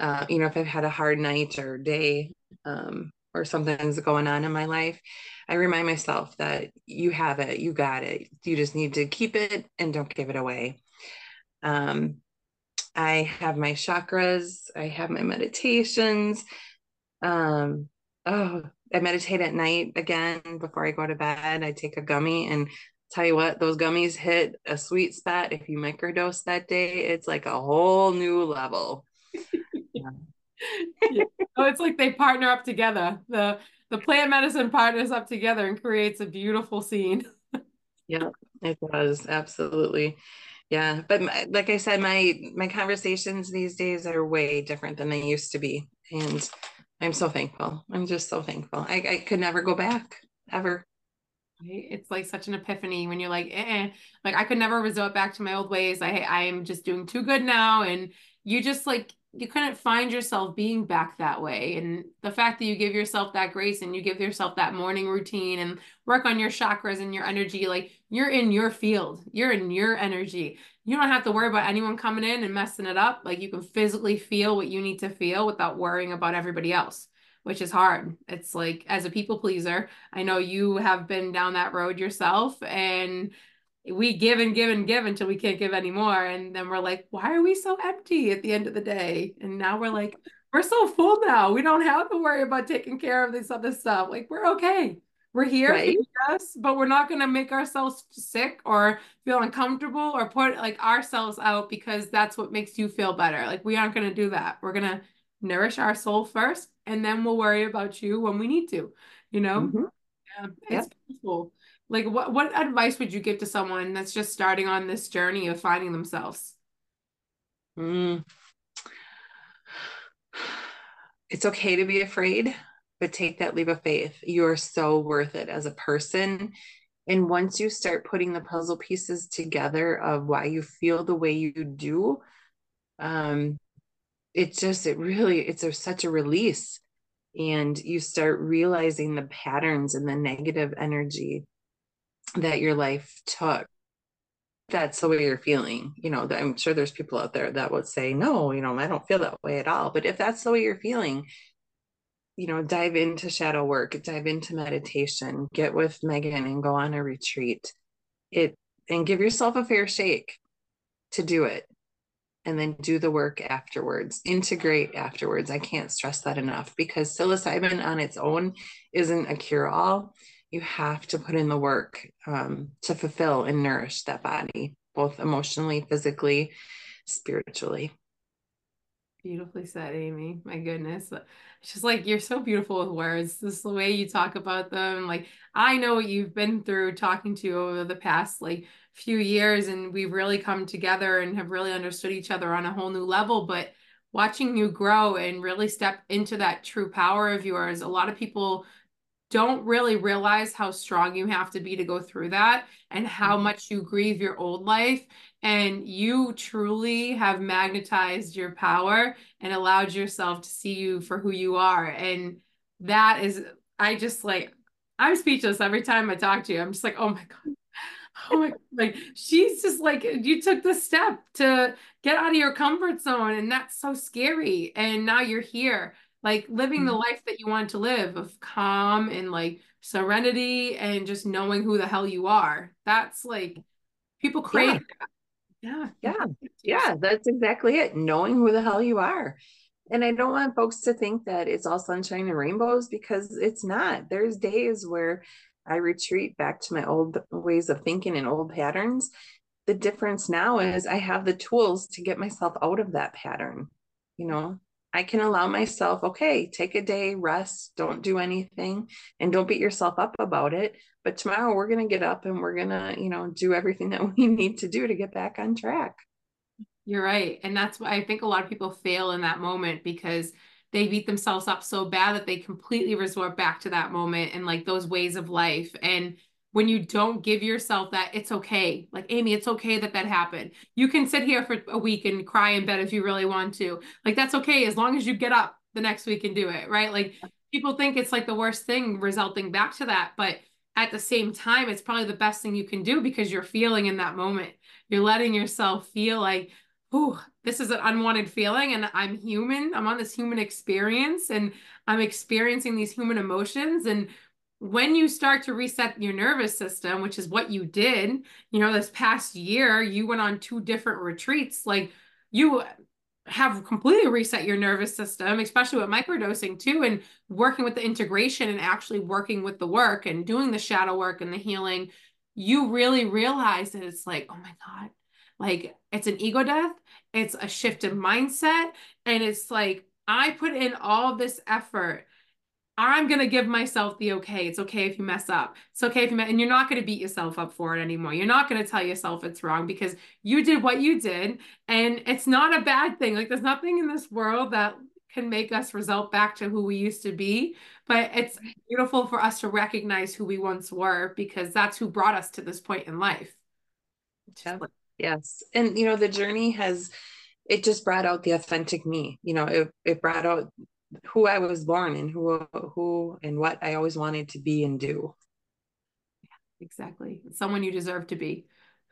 Uh, you know, if I've had a hard night or day, um, or something's going on in my life, I remind myself that you have it, you got it. You just need to keep it and don't give it away. Um, I have my chakras, I have my meditations. Um, oh, I meditate at night again before I go to bed. I take a gummy, and tell you what, those gummies hit a sweet spot. If you microdose that day, it's like a whole new level. Yeah. Yeah. Oh, it's like they partner up together. The the plant medicine partners up together and creates a beautiful scene. Yeah, it does. Absolutely. Yeah. But my, like I said, my, my conversations these days are way different than they used to be. And I'm so thankful. I'm just so thankful. I, I could never go back, ever. It's like such an epiphany when you're like, eh, like I could never resort back to my old ways. I, I am just doing too good now. And you just like, you couldn't find yourself being back that way. And the fact that you give yourself that grace and you give yourself that morning routine and work on your chakras and your energy, like you're in your field, you're in your energy. You don't have to worry about anyone coming in and messing it up. Like you can physically feel what you need to feel without worrying about everybody else, which is hard. It's like, as a people pleaser, I know you have been down that road yourself, and we give and give and give until we can't give anymore. And then we're like, why are we so empty at the end of the day? And now we're like, we're so full now. We don't have to worry about taking care of this other stuff. Like, we're okay. We're here, right? Yes, but we're not going to make ourselves sick or feel uncomfortable or put like ourselves out because that's what makes you feel better. Like, we aren't going to do that. We're going to nourish our soul first, and then we'll worry about you when we need to, you know? Mm-hmm. Yeah, it's yep. Beautiful. Like, what, what advice would you give to someone that's just starting on this journey of finding themselves? Mm. It's okay to be afraid, but take that leap of faith. You are so worth it as a person. And once you start putting the puzzle pieces together of why you feel the way you do, um, it just, it really, it's a, such a release. And you start realizing the patterns and the negative energy that your life took. That's the way you're feeling. You know, I'm sure there's people out there that would say, no, you know, I don't feel that way at all. But if that's the way you're feeling, you know, dive into shadow work, dive into meditation, get with Megan and go on a retreat. It, and give yourself a fair shake to do it. And then do the work afterwards, integrate afterwards. I can't stress that enough, because psilocybin on its own isn't a cure-all. You have to put in the work um, to fulfill and nourish that body, both emotionally, physically, spiritually. Beautifully said, Amy. My goodness. It's just like, you're so beautiful with words. This is the way you talk about them. Like, I know what you've been through talking to you over the past like few years, and we've really come together and have really understood each other on a whole new level. But watching you grow and really step into that true power of yours, a lot of people don't really realize how strong you have to be to go through that and how much you grieve your old life. And you truly have magnetized your power and allowed yourself to see you for who you are. And that is, I just like, I'm speechless every time I talk to you. I'm just like, oh my God. Oh my God. Like, she's just like, you took the step to get out of your comfort zone. And that's so scary. And now you're here, like living the life that you want to live of calm and like serenity and just knowing who the hell you are. That's like, people crave that. Yeah. Yeah. Yeah. That's exactly it. Knowing who the hell you are. And I don't want folks to think that it's all sunshine and rainbows, because it's not. There's days where I retreat back to my old ways of thinking and old patterns. The difference now is I have the tools to get myself out of that pattern. You know, I can allow myself, okay, take a day, rest, don't do anything, and don't beat yourself up about it. But tomorrow we're going to get up and we're going to, you know, do everything that we need to do to get back on track. You're right. And that's why I think a lot of people fail in that moment, because they beat themselves up so bad that they completely resort back to that moment and like those ways of life. And when you don't give yourself that, it's okay. Like, Amy, it's okay that that happened. You can sit here for a week and cry in bed if you really want to. Like, that's okay. As long as you get up the next week and do it, right? Like, people think it's like the worst thing resulting back to that. But at the same time, it's probably the best thing you can do, because you're feeling in that moment. You're letting yourself feel like, oh, this is an unwanted feeling, and I'm human. I'm on this human experience, and I'm experiencing these human emotions. And when you start to reset your nervous system, which is what you did, you know, this past year, you went on two different retreats. Like, you have completely reset your nervous system, especially with microdosing too, and working with the integration and actually working with the work and doing the shadow work and the healing. You really realize that it's like, oh my God, like, it's an ego death. It's a shift in mindset. And it's like, I put in all this effort. I'm going to give myself the okay. It's okay if you mess up. It's okay if you mess, and you're not going to beat yourself up for it anymore. You're not going to tell yourself it's wrong, because you did what you did, and it's not a bad thing. Like, there's nothing in this world that can make us result back to who we used to be, but it's beautiful for us to recognize who we once were, because that's who brought us to this point in life. Yeah. Yes. And, you know, the journey has, it just brought out the authentic me. You know, it, it brought out who I was born and who, who and what I always wanted to be and do. Yeah, exactly. Someone you deserve to be.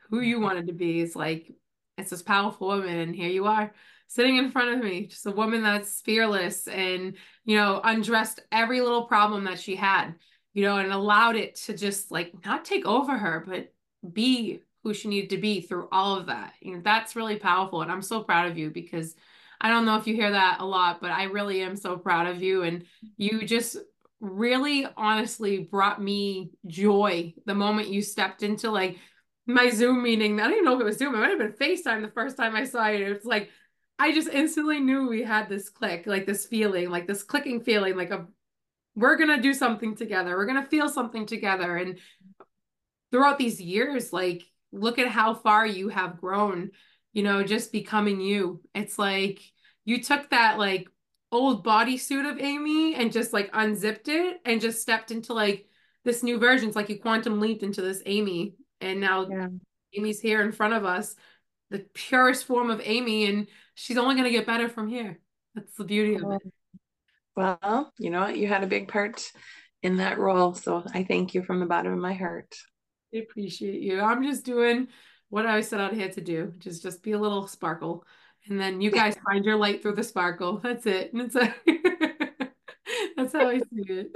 Who you wanted to be is like, it's this powerful woman, and here you are sitting in front of me, just a woman that's fearless and, you know, undressed every little problem that she had, you know, and allowed it to just like not take over her, but be who she needed to be through all of that. You know, that's really powerful. And I'm so proud of you, because I don't know if you hear that a lot, but I really am so proud of you. And you just really honestly brought me joy the moment you stepped into like my Zoom meeting. I don't even know if it was Zoom. It might have been FaceTime the first time I saw you. It's like, I just instantly knew we had this click, like this feeling, like this clicking feeling, like a, we're going to do something together. We're going to feel something together. And throughout these years, like, look at how far you have grown, you know, just becoming you. It's like, you took that like old bodysuit of Amy and just like unzipped it and just stepped into like this new version. It's like you quantum leaped into this Amy, and now yeah. Amy's here in front of us, the purest form of Amy, and she's only going to get better from here. That's the beauty of it. Well, you know, you had a big part in that role. So I thank you from the bottom of my heart. I appreciate you. I'm just doing what I set out here to do, just just be a little sparkle, and then you guys find your light through the sparkle. That's it. And it's like, that's how I see it.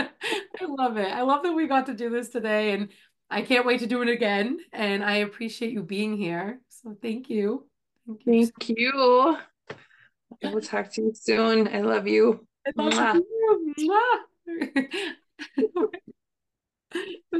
I love it. I love that we got to do this today, and I can't wait to do it again. And I appreciate you being here. So thank you. Thank you. Thank you. I will talk to you soon. I love you. I love you.